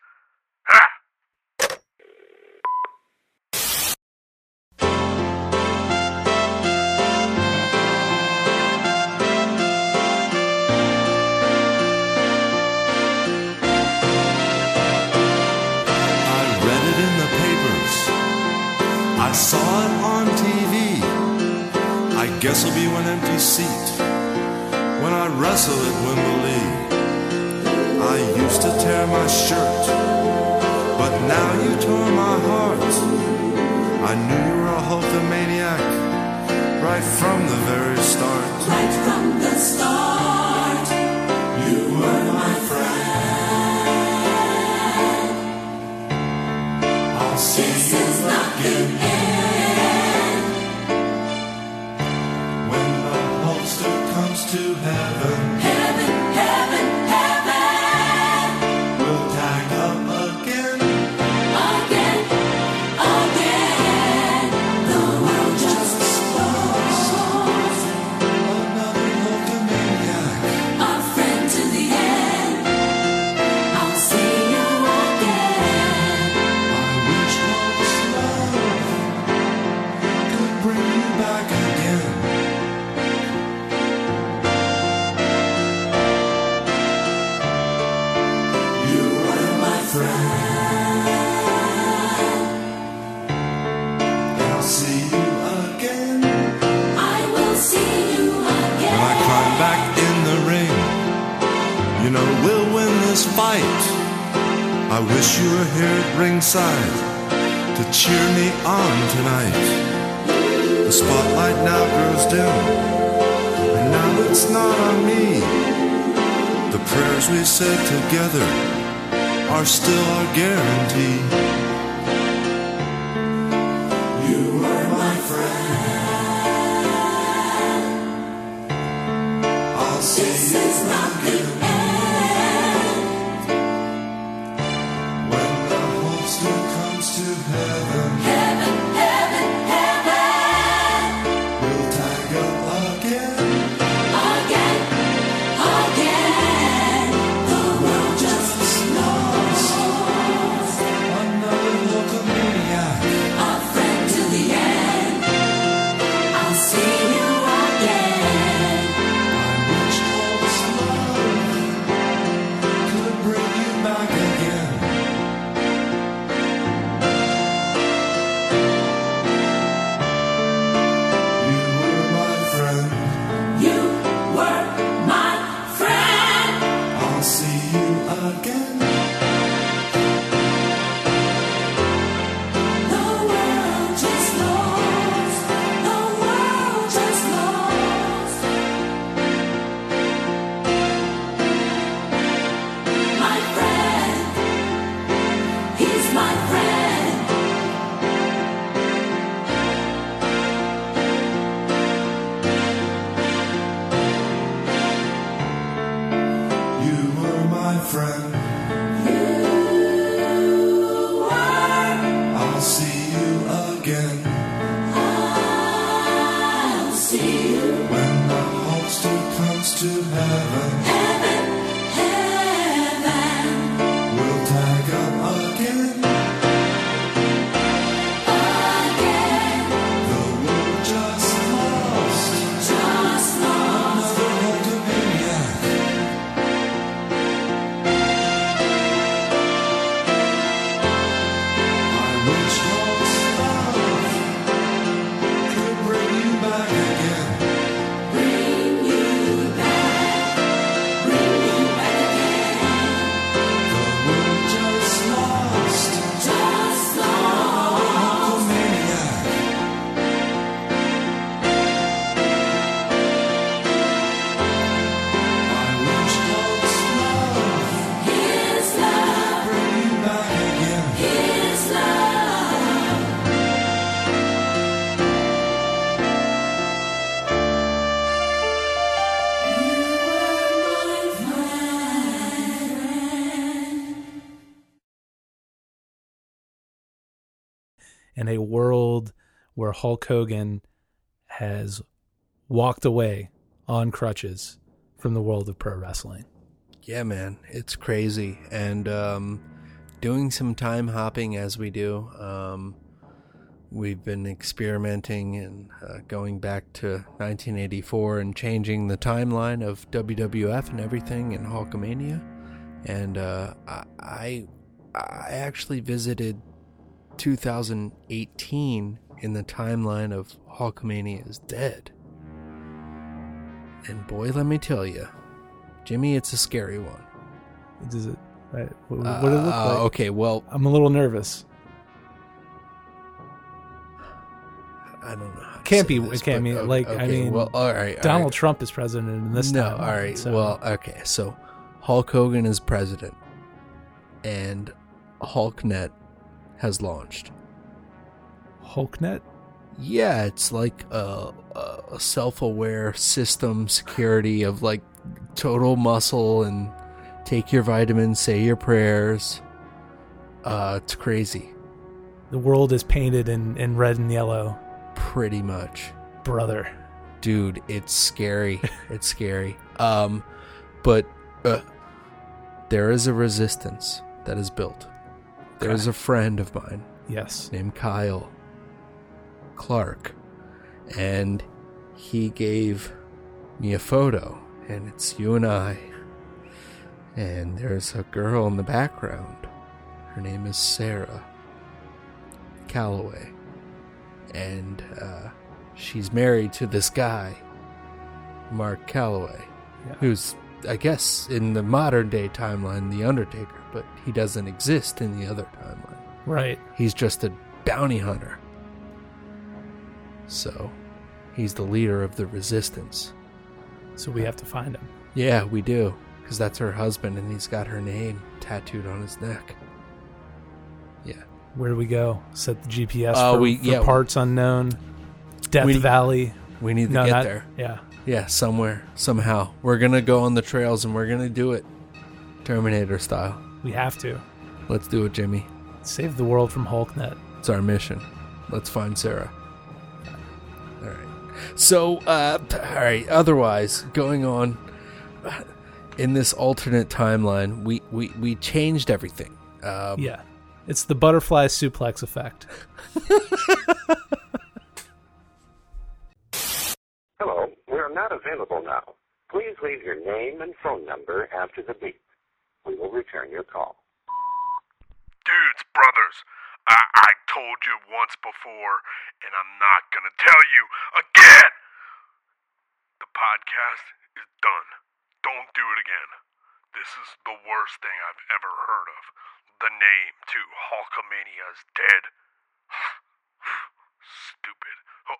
Ha! I saw it on T V. I guess it'll be one empty seat when I wrestle at Wembley. I used to tear my shirt, but now you tore my heart. I knew you were a Hulkamaniac right from the very start. Right from the start, you were my friend. I'll see you again. To heaven, heaven, heaven, heaven. We'll tag up again, again, again. The world just explodes. Another Hulkamaniac, our friend to the end. I'll see you again. I wish Hulk's love could bring you back again. Fight. I wish you were here at ringside to cheer me on tonight. The spotlight now grows dim, and now it's not on me. The prayers we said together are still our guarantee. You were my friend. I'll see this you is not good. Another see you when my heart still comes to heaven. Heaven, heaven. We'll tag up again. Again. Though we're just lost. Just lost. Another Hulkamania. I wish lost love could bring you back again. Bring you back. Bring you back again. Though we're just lost. Just lost. Hulkamania. I wish lost love His love. bring you back again. His love. You were my friend. In a world where Hulk Hogan has walked away on crutches from the world of pro wrestling. Yeah, man, it's crazy. And um, doing some time hopping as we do, um, we've been experimenting and uh, going back to nineteen eighty-four and changing the timeline of W W F and everything and Hulkamania. And uh, I, I, I actually visited two thousand eighteen in the timeline of Hulkamania is Dead. And boy, let me tell you, Jimmy, it's a scary one. Does it? Right, what what did it look Uh, like? okay, well, I'm a little nervous. I don't know. How to Can't say be. This, it can't but, be. o- Like I okay, mean, well, all right. all Donald right. Trump is president in this. No, all timeline, right. so- Well, okay. So Hulk Hogan is president, and HulkNet has launched. Hulknet. Yeah, it's like a, a a self-aware system security of like total muscle and take your vitamins, say your prayers. Uh, it's crazy, The world is painted in, in red and yellow, pretty much, brother. dude. It's scary. It's scary. Um, but uh, there is a resistance that is built. There is a friend of mine Yes. named Kyle Clark, and he gave me a photo, and it's you and I, and there's a girl in the background. Her name is Sarah Calloway, and uh, she's married to this guy, Mark Calloway, Yeah. who's, I guess, in the modern day timeline, the Undertaker, but he doesn't exist in the other timeline. Right. He's just a bounty hunter. So he's the leader of the resistance. So we have to find him. Yeah, we do. Because that's her husband, and he's got her name tattooed on his neck. Yeah. Where do we go? Set the G P S Uh, for, we- for yeah. parts unknown. Death We- Valley. We need to No, get not- there. Yeah. Yeah, somewhere, somehow. We're going to go on the trails, and we're going to do it Terminator style. We have to. Let's do it, Jimmy. Save the world from HulkNet. It's our mission. Let's find Sarah. All right. So, uh, all right. Otherwise, going on uh, in this alternate timeline, we we, we changed everything. Um, Yeah. It's the butterfly suplex effect. Hello, we are not available now. Please leave your name and phone number after the beep. We will return your call. Dudes, brothers, I, I told you once before, and I'm not gonna tell you again! The podcast is done. Don't do it again. This is the worst thing I've ever heard of. The name, too. Hulkamania is Dead. Stupid. Oh,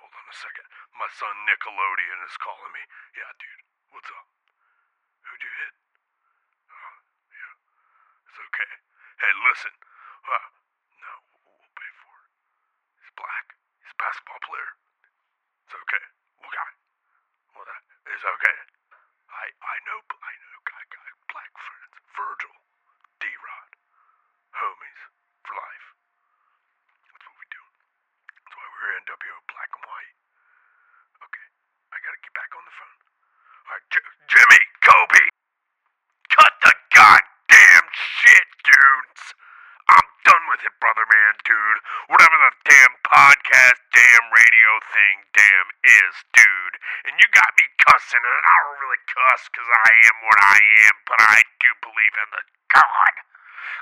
hold on a second. My son Nickelodeon is calling me. Yeah, dude, what's up? Who'd you hit? Oh, yeah, it's okay. Hey, listen. Uh, no, we'll pay for it. He's black. He's a basketball player. It's okay. We'll got it. Well, that is okay. I I know I know guy guy black friends. Virgil, D Rod, homies for life. That's what we do. That's why we're N W O Black and White. Okay. whatever the damn podcast, damn radio thing, damn is, dude. And you got me cussing, and I don't really cuss because I am what I am, but I do believe in the God.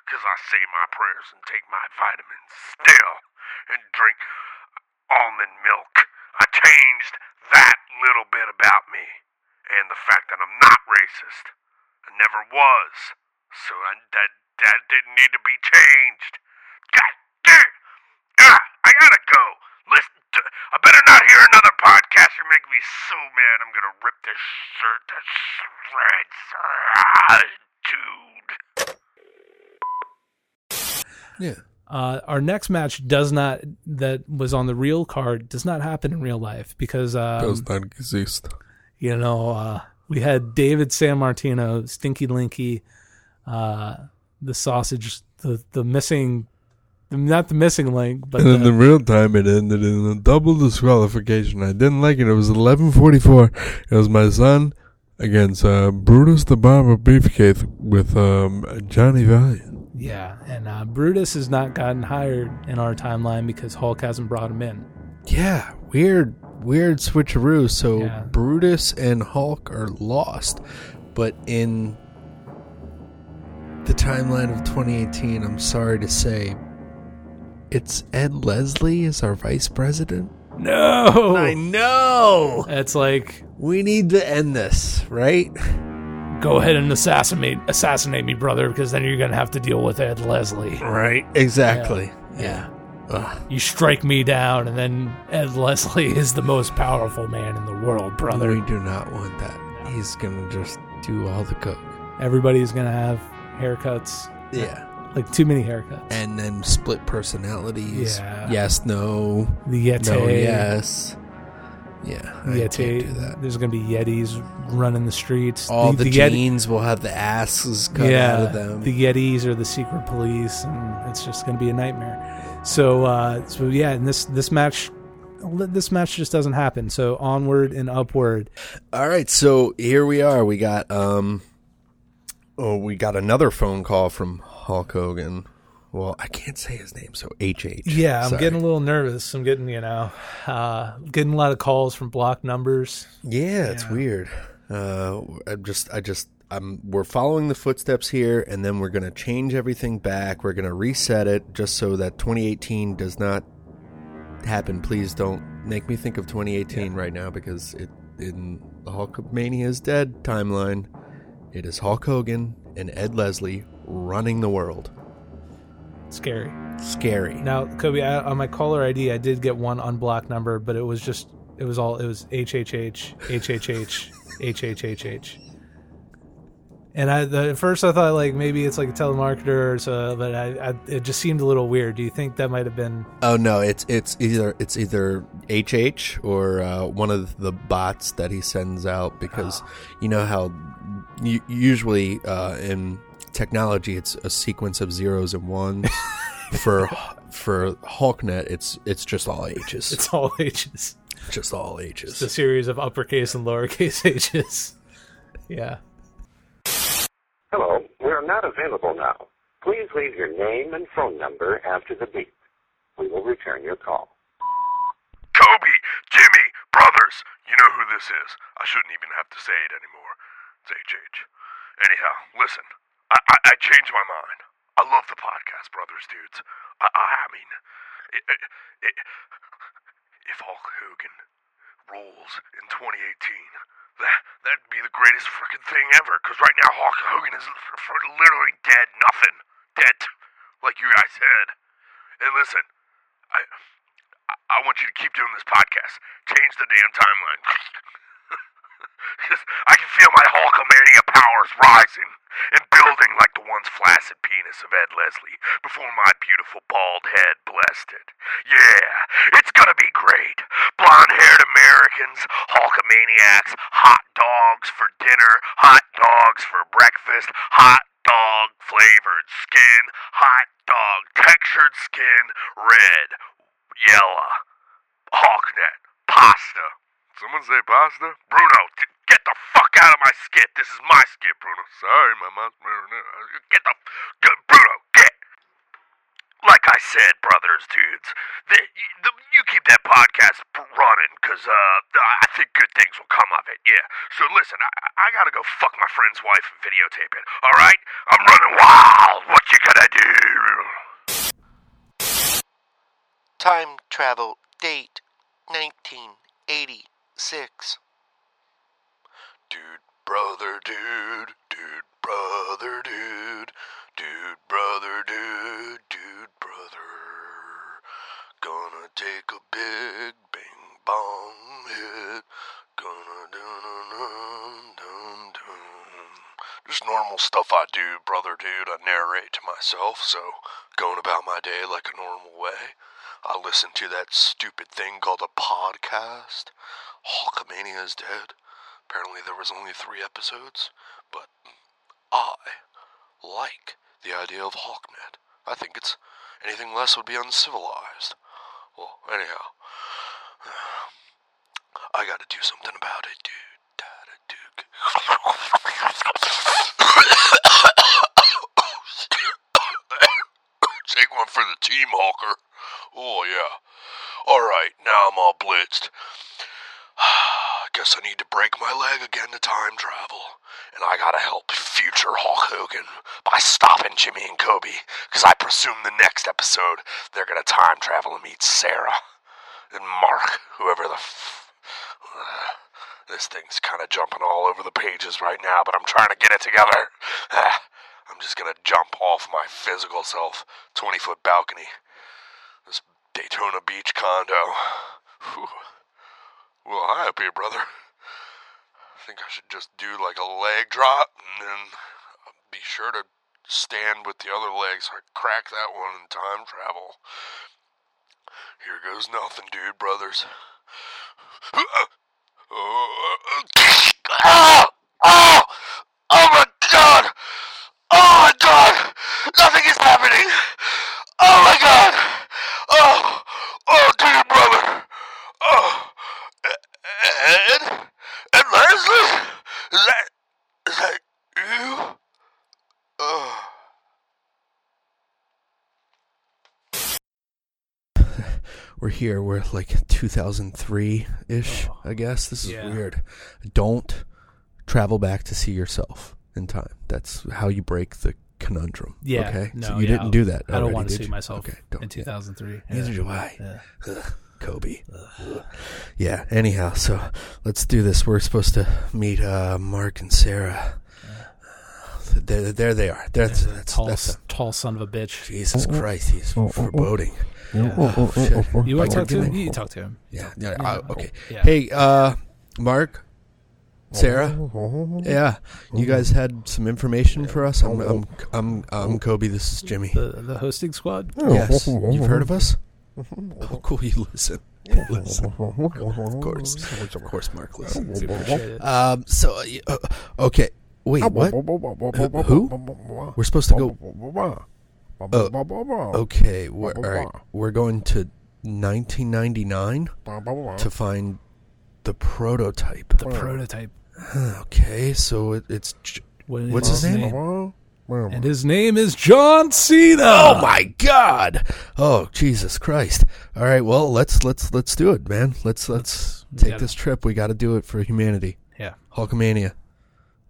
Because I say my prayers and take my vitamins still and drink almond milk. I changed that little bit about me and the fact that I'm not racist. I never was. So I, that, that didn't need to be changed. God damn it. Ah, I gotta go. Listen to, I better not hear another podcast. You're making me so mad. I'm gonna rip this shirt to shreds. Ah, dude. Yeah. Uh, our next match does not, that was on the real card, does not happen in real life because um, does not exist. You know, uh, we had David Sammartino, Stinky Linky, uh, the sausage, the the missing, not the missing link, but and the, in the real time it ended in a double disqualification. I didn't like it. It was eleven forty-four. It was my son against uh, Brutus the Barber Beefcake with um, Johnny Valiant. Yeah, and uh, Brutus has not gotten hired in our timeline because Hulk hasn't brought him in. Yeah, weird, weird switcheroo. So yeah. Brutus and Hulk are lost, but in the timeline of twenty eighteen, I'm sorry to say, it's Ed Leslie is our vice president. No, I know. It's like we need to end this, right? Go ahead and assassinate assassinate me, brother, because then you're going to have to deal with Ed Leslie. Right. Exactly. Yeah. yeah. You strike me down, and then Ed Leslie is the most powerful man in the world, brother. We do not want that. No. He's going to just do all the coke. Everybody's going to have haircuts. Yeah. Like, too many haircuts. And then split personalities. Yeah. Yes, no. The Yeti. No, yes. Yeah, Yeti, I can't do that. There's going to be Yetis running the streets. All the, the, the jeans Yeti, will have the asses cut yeah, out of them. The Yetis are the secret police, and it's just going to be a nightmare. So, uh, so yeah, and this this match, this match just doesn't happen. So onward and upward. All right, so here we are. We got um, oh, we got another phone call from Hulk Hogan. Well, I can't say his name, so H H. Yeah, I'm Sorry. getting a little nervous. I'm getting, you know, uh, getting a lot of calls from block numbers. Yeah, yeah. It's weird. Uh, I'm just, I just, I'm. We're following the footsteps here, and then we're going to change everything back. We're going to reset it just so that twenty eighteen does not happen. Please don't make me think of twenty eighteen yeah. right now, because it in the Hulkamania is Dead timeline, it is Hulk Hogan and Ed Leslie running the world. Scary. Scary. Now, Kobe, I, on my caller I D, I did get one unblocked number, but it was just, it was all, it was H H H, H H H, H H H H. And I, the, at first I thought, like, maybe it's like a telemarketer or so, but I, I, it just seemed a little weird. Do you think that might have been? Oh, no, it's it's either it's either H H or uh, one of the bots that he sends out, because oh. you know how you, usually uh, in technology it's a sequence of zeros and ones. for for Hulknet it's it's just all H's. It's all H's. Just all H's. It's a series of uppercase and lowercase H's. Yeah. Hello, we are not available now. Please leave your name and phone number after the beep. We will return your call. Kobe, Jimmy, brothers, you know who this is. I shouldn't even have to say it anymore. It's H H. Anyhow, listen. I, I, I changed my mind. I love the podcast, brothers, dudes. I, I mean, it, it, it, if Hulk Hogan rules in twenty eighteen, that, that'd be the greatest freaking thing ever. Because right now, Hulk Hogan is literally dead nothing. Dead, like you guys said. And listen, I, I want you to keep doing this podcast. Change the damn timeline. I can feel my Hulkamania powers rising and building like the once flaccid penis of Ed Leslie before my beautiful bald head blessed it. Yeah, it's gonna be great. Blonde-haired Americans, Hulkamaniacs, hot dogs for dinner, hot dogs for breakfast, hot dog flavored skin, hot dog textured skin, red, yellow, Hulknet, pasta. Someone say pasta? Bruno, t- get the fuck out of my skit. This is my skit, Bruno. Sorry, my mouth. Get the... Get, Bruno, get... Like I said, brothers, dudes, the, the, you keep that podcast running, because uh, I think good things will come of it, yeah. So listen, I, I gotta go fuck my friend's wife and videotape it, alright? I'm running wild, what you gonna do? Time travel, date, nineteen eighty-six. Dude, brother, dude, dude, brother, dude, dude, brother, dude, dude, brother. Gonna take a big bing bong hit. Gonna dum dum dum. Just normal stuff I do, brother, dude. I narrate to myself, so going about my day like a normal way. I listen to that stupid thing called a podcast. Hulkamania Is Dead. Apparently there was only three episodes, but I like the idea of Hawknet. I think it's anything less would be uncivilized. Well, anyhow, I gotta do something about it, dude. Take one for the team, Hawker. Oh, yeah. Alright, now I'm all blitzed. Guess I need to break my leg again to time travel. And I gotta help future Hulk Hogan by stopping Jimmy and Kobe, because I presume the next episode they're gonna time travel and meet Sarah and Mark, whoever the f... Uh, this thing's kinda jumping all over the pages right now, but I'm trying to get it together. Uh, I'm just gonna jump off my physical self, twenty-foot balcony, this Daytona Beach condo. Whew. Well, hi up here, brother. I think I should just do like a leg drop, and then be sure to stand with the other leg so I crack that one and time travel. Here goes nothing, dude, brothers. Oh, oh, oh my God! Oh my God! Nothing is happening! Oh my God! Oh, oh, dude, brother! Oh. Ed? Ed Leslie? Is that... Is that you? Oh. We're here. We're like two thousand three-ish, oh, I guess. This is yeah. weird. Don't travel back to see yourself in time. That's how you break the conundrum. Yeah. Okay? No, so you yeah, didn't I'll, do that. I already, don't want to see you? myself okay, in two thousand three. Yeah. Yeah. Neither do I. Yeah. Ugh. Kobe. Ugh. Yeah, anyhow, so let's do this. We're supposed to meet uh, Mark and Sarah. Uh, there, there they are. That's, yeah, that's, tall, that's tall son of a bitch. Jesus Christ, he's oh, foreboding. Yeah. Oh, oh, you want to talk to him? You talk to him. Yeah, yeah, yeah. Uh, okay. Yeah. Hey, uh, Mark, Sarah, yeah, you guys had some information for us? I'm, I'm, I'm, I'm Kobe. This is Jimmy. The, the hosting squad? Yes. You've heard of us? Oh, cool, you listen. Yeah. listen. Of course. Of course, Mark listens. Um, so, uh, okay. Wait, what? Uh, who? We're supposed to go... Uh, okay, we're, all right. We're going to nineteen ninety-nine to find the prototype. The prototype. Okay, so it, it's... What what's his name? name? And his name is John Cena. Oh my God! Oh Jesus Christ! All right, well let's let's let's do it, man. Let's let's, let's take this trip. We got to do it for humanity. Yeah. Hulkamania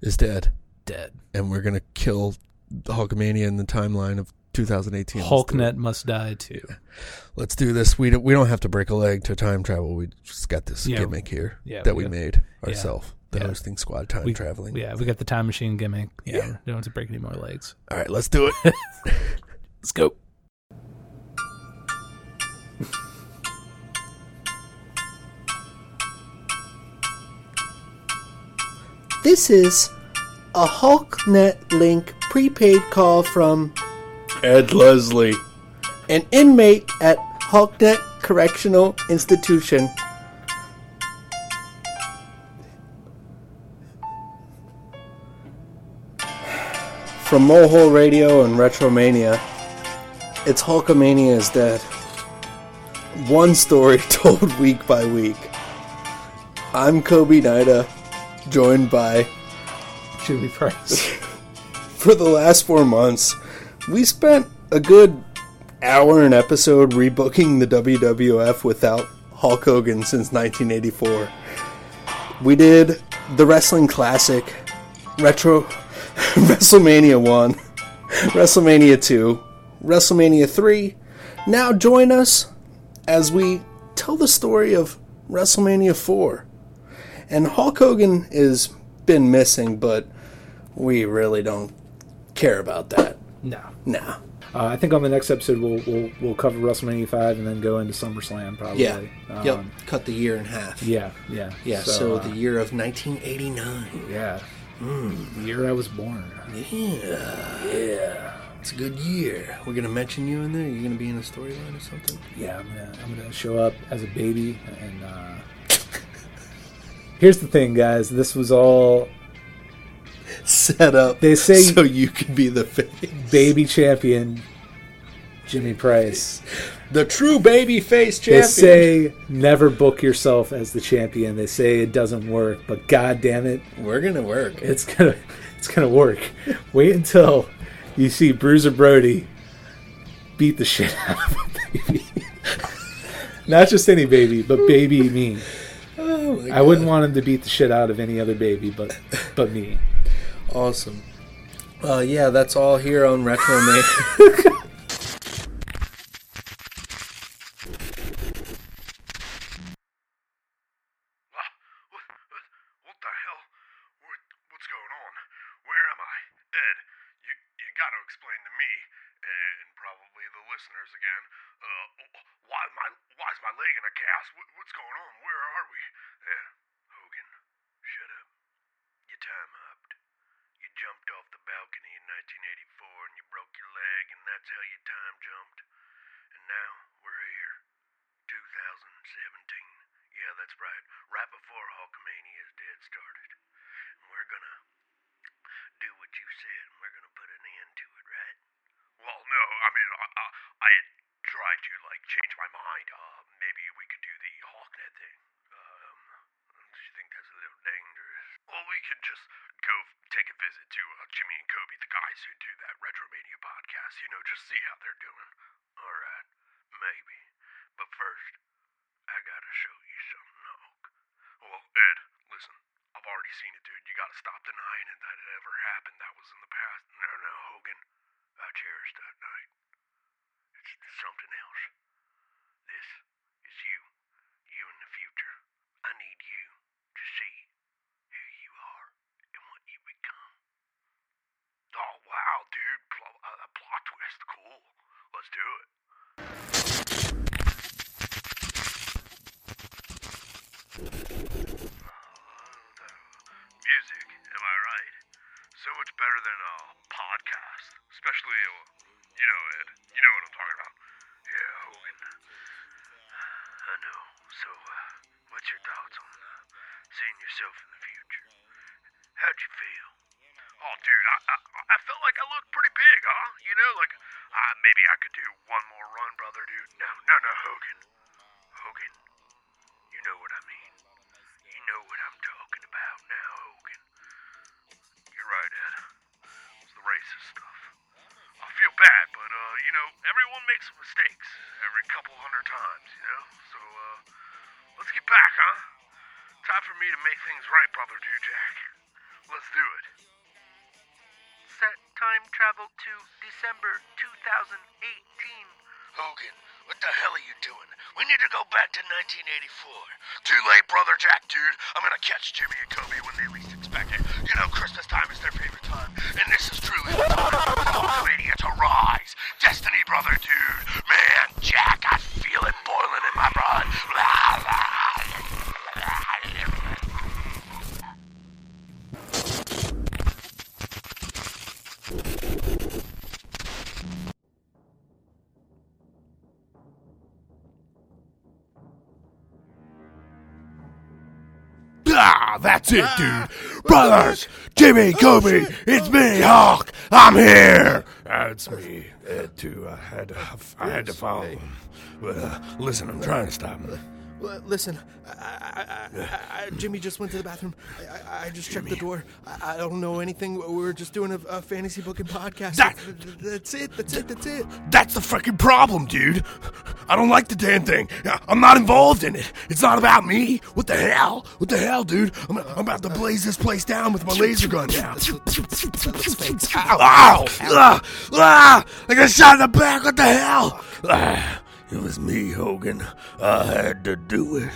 is dead. Dead. And we're gonna kill the Hulkamania in the timeline of two thousand eighteen. Hulknet must die too. Let's do this. We don't we don't have to break a leg to time travel. We just got this yeah. gimmick here yeah, that we, we made ourselves. Yeah. The yeah. hosting squad time we, traveling. Yeah, we got the time machine gimmick. Yeah. yeah. Don't have to break any more legs. All right, let's do it. Let's go. This is a HulkNet Link prepaid call from Ed Leslie, an inmate at HulkNet Correctional Institution. From Moho Radio and Retromania, it's Hulkamania Is Dead. One story told week by week. I'm Kobe Nida, joined by Jimmy Price. For the last four months, we spent a good hour an episode rebooking the W W F without Hulk Hogan since nineteen eighty-four. We did the Wrestling Classic, Retro, WrestleMania one, WrestleMania two, WrestleMania three. Now join us as we tell the story of WrestleMania four. And Hulk Hogan has been missing, but we really don't care about that. No. No. Uh, I think on the next episode we'll we'll, we'll cover WrestleMania five and then go into SummerSlam probably. Yeah. Um, yep. Cut the year in half. Yeah. Yeah. Yeah. So, so uh, the year of nineteen eighty-nine. Yeah. Mm. The year I was born. Yeah. Yeah. It's a good year. We're gonna mention you in there. You're gonna be in a storyline or something. Yeah. I'm gonna I'm gonna show up as a baby and. Uh... Here's the thing, guys. This was all set up. They say so you could be the face. Baby champion Jimmy Price, the true baby face champion. They say never book yourself as the champion. They say it doesn't work, but god damn it, we're gonna work. It's gonna it's gonna work. Wait until you see Bruiser Brody beat the shit out of a baby. Not just any baby, but baby me. Oh my god. I wouldn't want him to beat the shit out of any other baby, but but me. Awesome. Uh, yeah, that's all here on Retromania. What the hell? What's going on? Where am I? Ed, you, you gotta explain to me, and probably the listeners again, uh, why my why is my leg in a cast? What, what's going on? Where are we? Uh, Hogan, shut up. Your time hopped. You jumped off the balcony in nineteen eighty-four and you broke your leg, and that's how your time jumped. And now we're here. twenty seventeen. Yeah, that's right. Right before Hulkamania is Dead started. And we're gonna do what you said, and we're gonna put an end to it, right? Well, no, I mean, I, I, I had tried to, like, change my mind. Uh, maybe we could do the Hawknet thing. Um, do you think that's a little dangerous? Well, we could just go take a visit to uh, Jimmy and Kobe, the guys who do that Retromania podcast. You know, just see how they're doing. All right, maybe. But first, I gotta show you something, Hulk. Well, Ed, listen, I've already seen it, dude. You gotta stop denying it that it ever happened. That was in the past. No, no, Hogan, I cherished that night. It's something else. This is you. You in the future. I need you to see who you are and what you become. Oh, wow, dude. Pl- uh, plot twist. Cool. Let's do it. Music, am I right? So much better than a podcast. Especially, a, you know, Ed. You know what I'm talking about. Yeah, Hogan. I know. So, uh, what's your thoughts on uh, seeing yourself in the future? How'd you feel? Oh, dude, I, I I felt like I looked pretty big, huh? You know, like, uh, maybe I could do one more run, brother, dude. No, no, no, Hogan. Hogan, you know what I mean. You know what I'm talking about now, Hogan. You're right, Ed. It's the racist stuff. I feel bad, but, uh, you know, everyone makes mistakes every couple hundred times, you know? So, uh, let's get back, huh? Time for me to make things right, brother dude Jack. Let's do it. Set time travel to December twenty eighteen. Hogan, what the hell are you doing? We need to go back to nineteen eighty-four. Too late, brother Jack, dude. I'm gonna catch Jimmy and Kobe when they least expect it. You know, Christmas time is their favorite time, and this is truly the time for Hulkamania to rise. Destiny, brother, dude. Man, Jack, I feel it boiling in my blood. Blah, blah. Ah, that's it, dude. Brothers, Jimmy, Kobe, it's me, Hulk. I'm here. Uh, it's me, Ed, too. I had to, I had to follow him. But uh, listen, I'm trying to stop him. Listen, I, I, I, I, Jimmy just went to the bathroom. I, I, I just Jimmy. checked the door. I, I don't know anything. We're just doing a, a fantasy booking podcast. That, that's it. That's it. That's it. That's the freaking problem, dude. I don't like the damn thing. I'm not involved in it. It's not about me. What the hell? What the hell, dude? I'm, I'm about to blaze this place down with my laser gun now. Ow! Ow! Ah! Ah! I got shot in the back. What the hell? Ah. It was me, Hogan. I had to do it.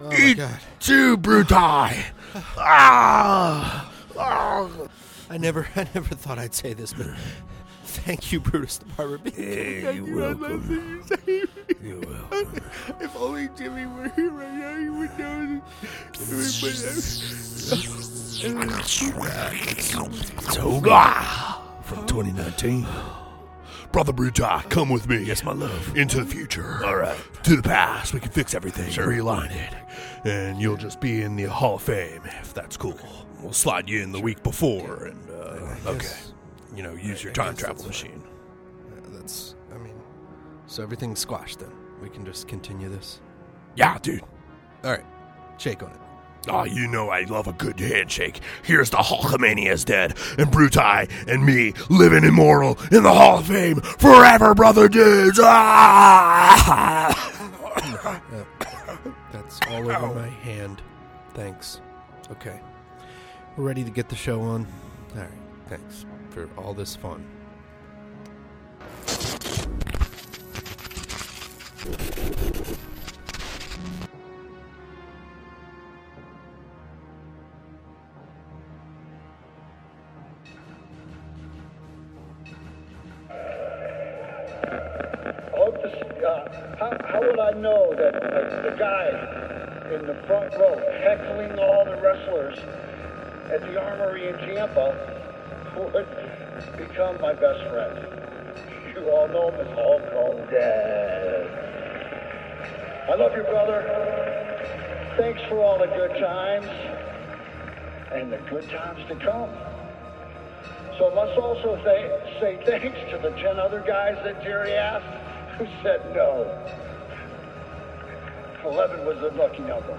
Oh Eat my God. Too, Brutai. ah, ah. I never, I never thought I'd say this, but thank you, Brutus the Barber. Hey, thank you're you. welcome. I love you. You're welcome. If only Jimmy were here right now, he would know. Toga from twenty nineteen. Brother Brutai, come with me. Yes, my love. Into the future. All right. To the past. We can fix everything. Sure. Realign it. And you'll just be in the Hall of Fame, if that's cool. We'll slide you in the week before, and, uh, guess, okay. You know, use I, your time travel machine. Uh, that's, I mean, so everything's squashed, then. We can just continue this? Yeah, dude. All right. Shake on it. Ah, oh, you know I love a good handshake. Here's the Hulkamania is Dead, and Brutai and me living immortal in the Hall of Fame forever, brother dudes. Ah! Oh, that's all over Ow. my hand. Thanks. Okay. We're ready to get the show on. All right. Thanks for all this fun. Know that the guy in the front row heckling all the wrestlers at the Armory in Tampa would become my best friend. You all know him as Hulk Hogan. Yeah. I love you, brother. Thanks for all the good times and the good times to come. So let's also say, say thanks to the ten other guys that Jerry asked who said no. eleven was a lucky number.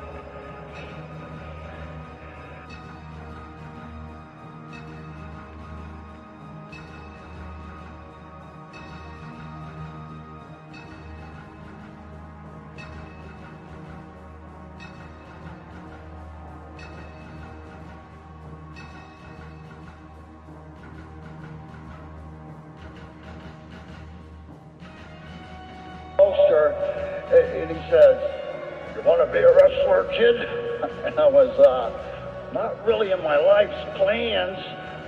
And I was uh, not really in my life's plans,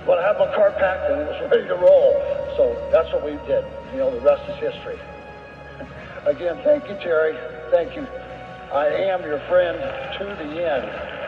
but I had my car packed and it was ready to roll. So that's what we did. You know, the rest is history. Again, thank you, Terry. Thank you. I am your friend to the end.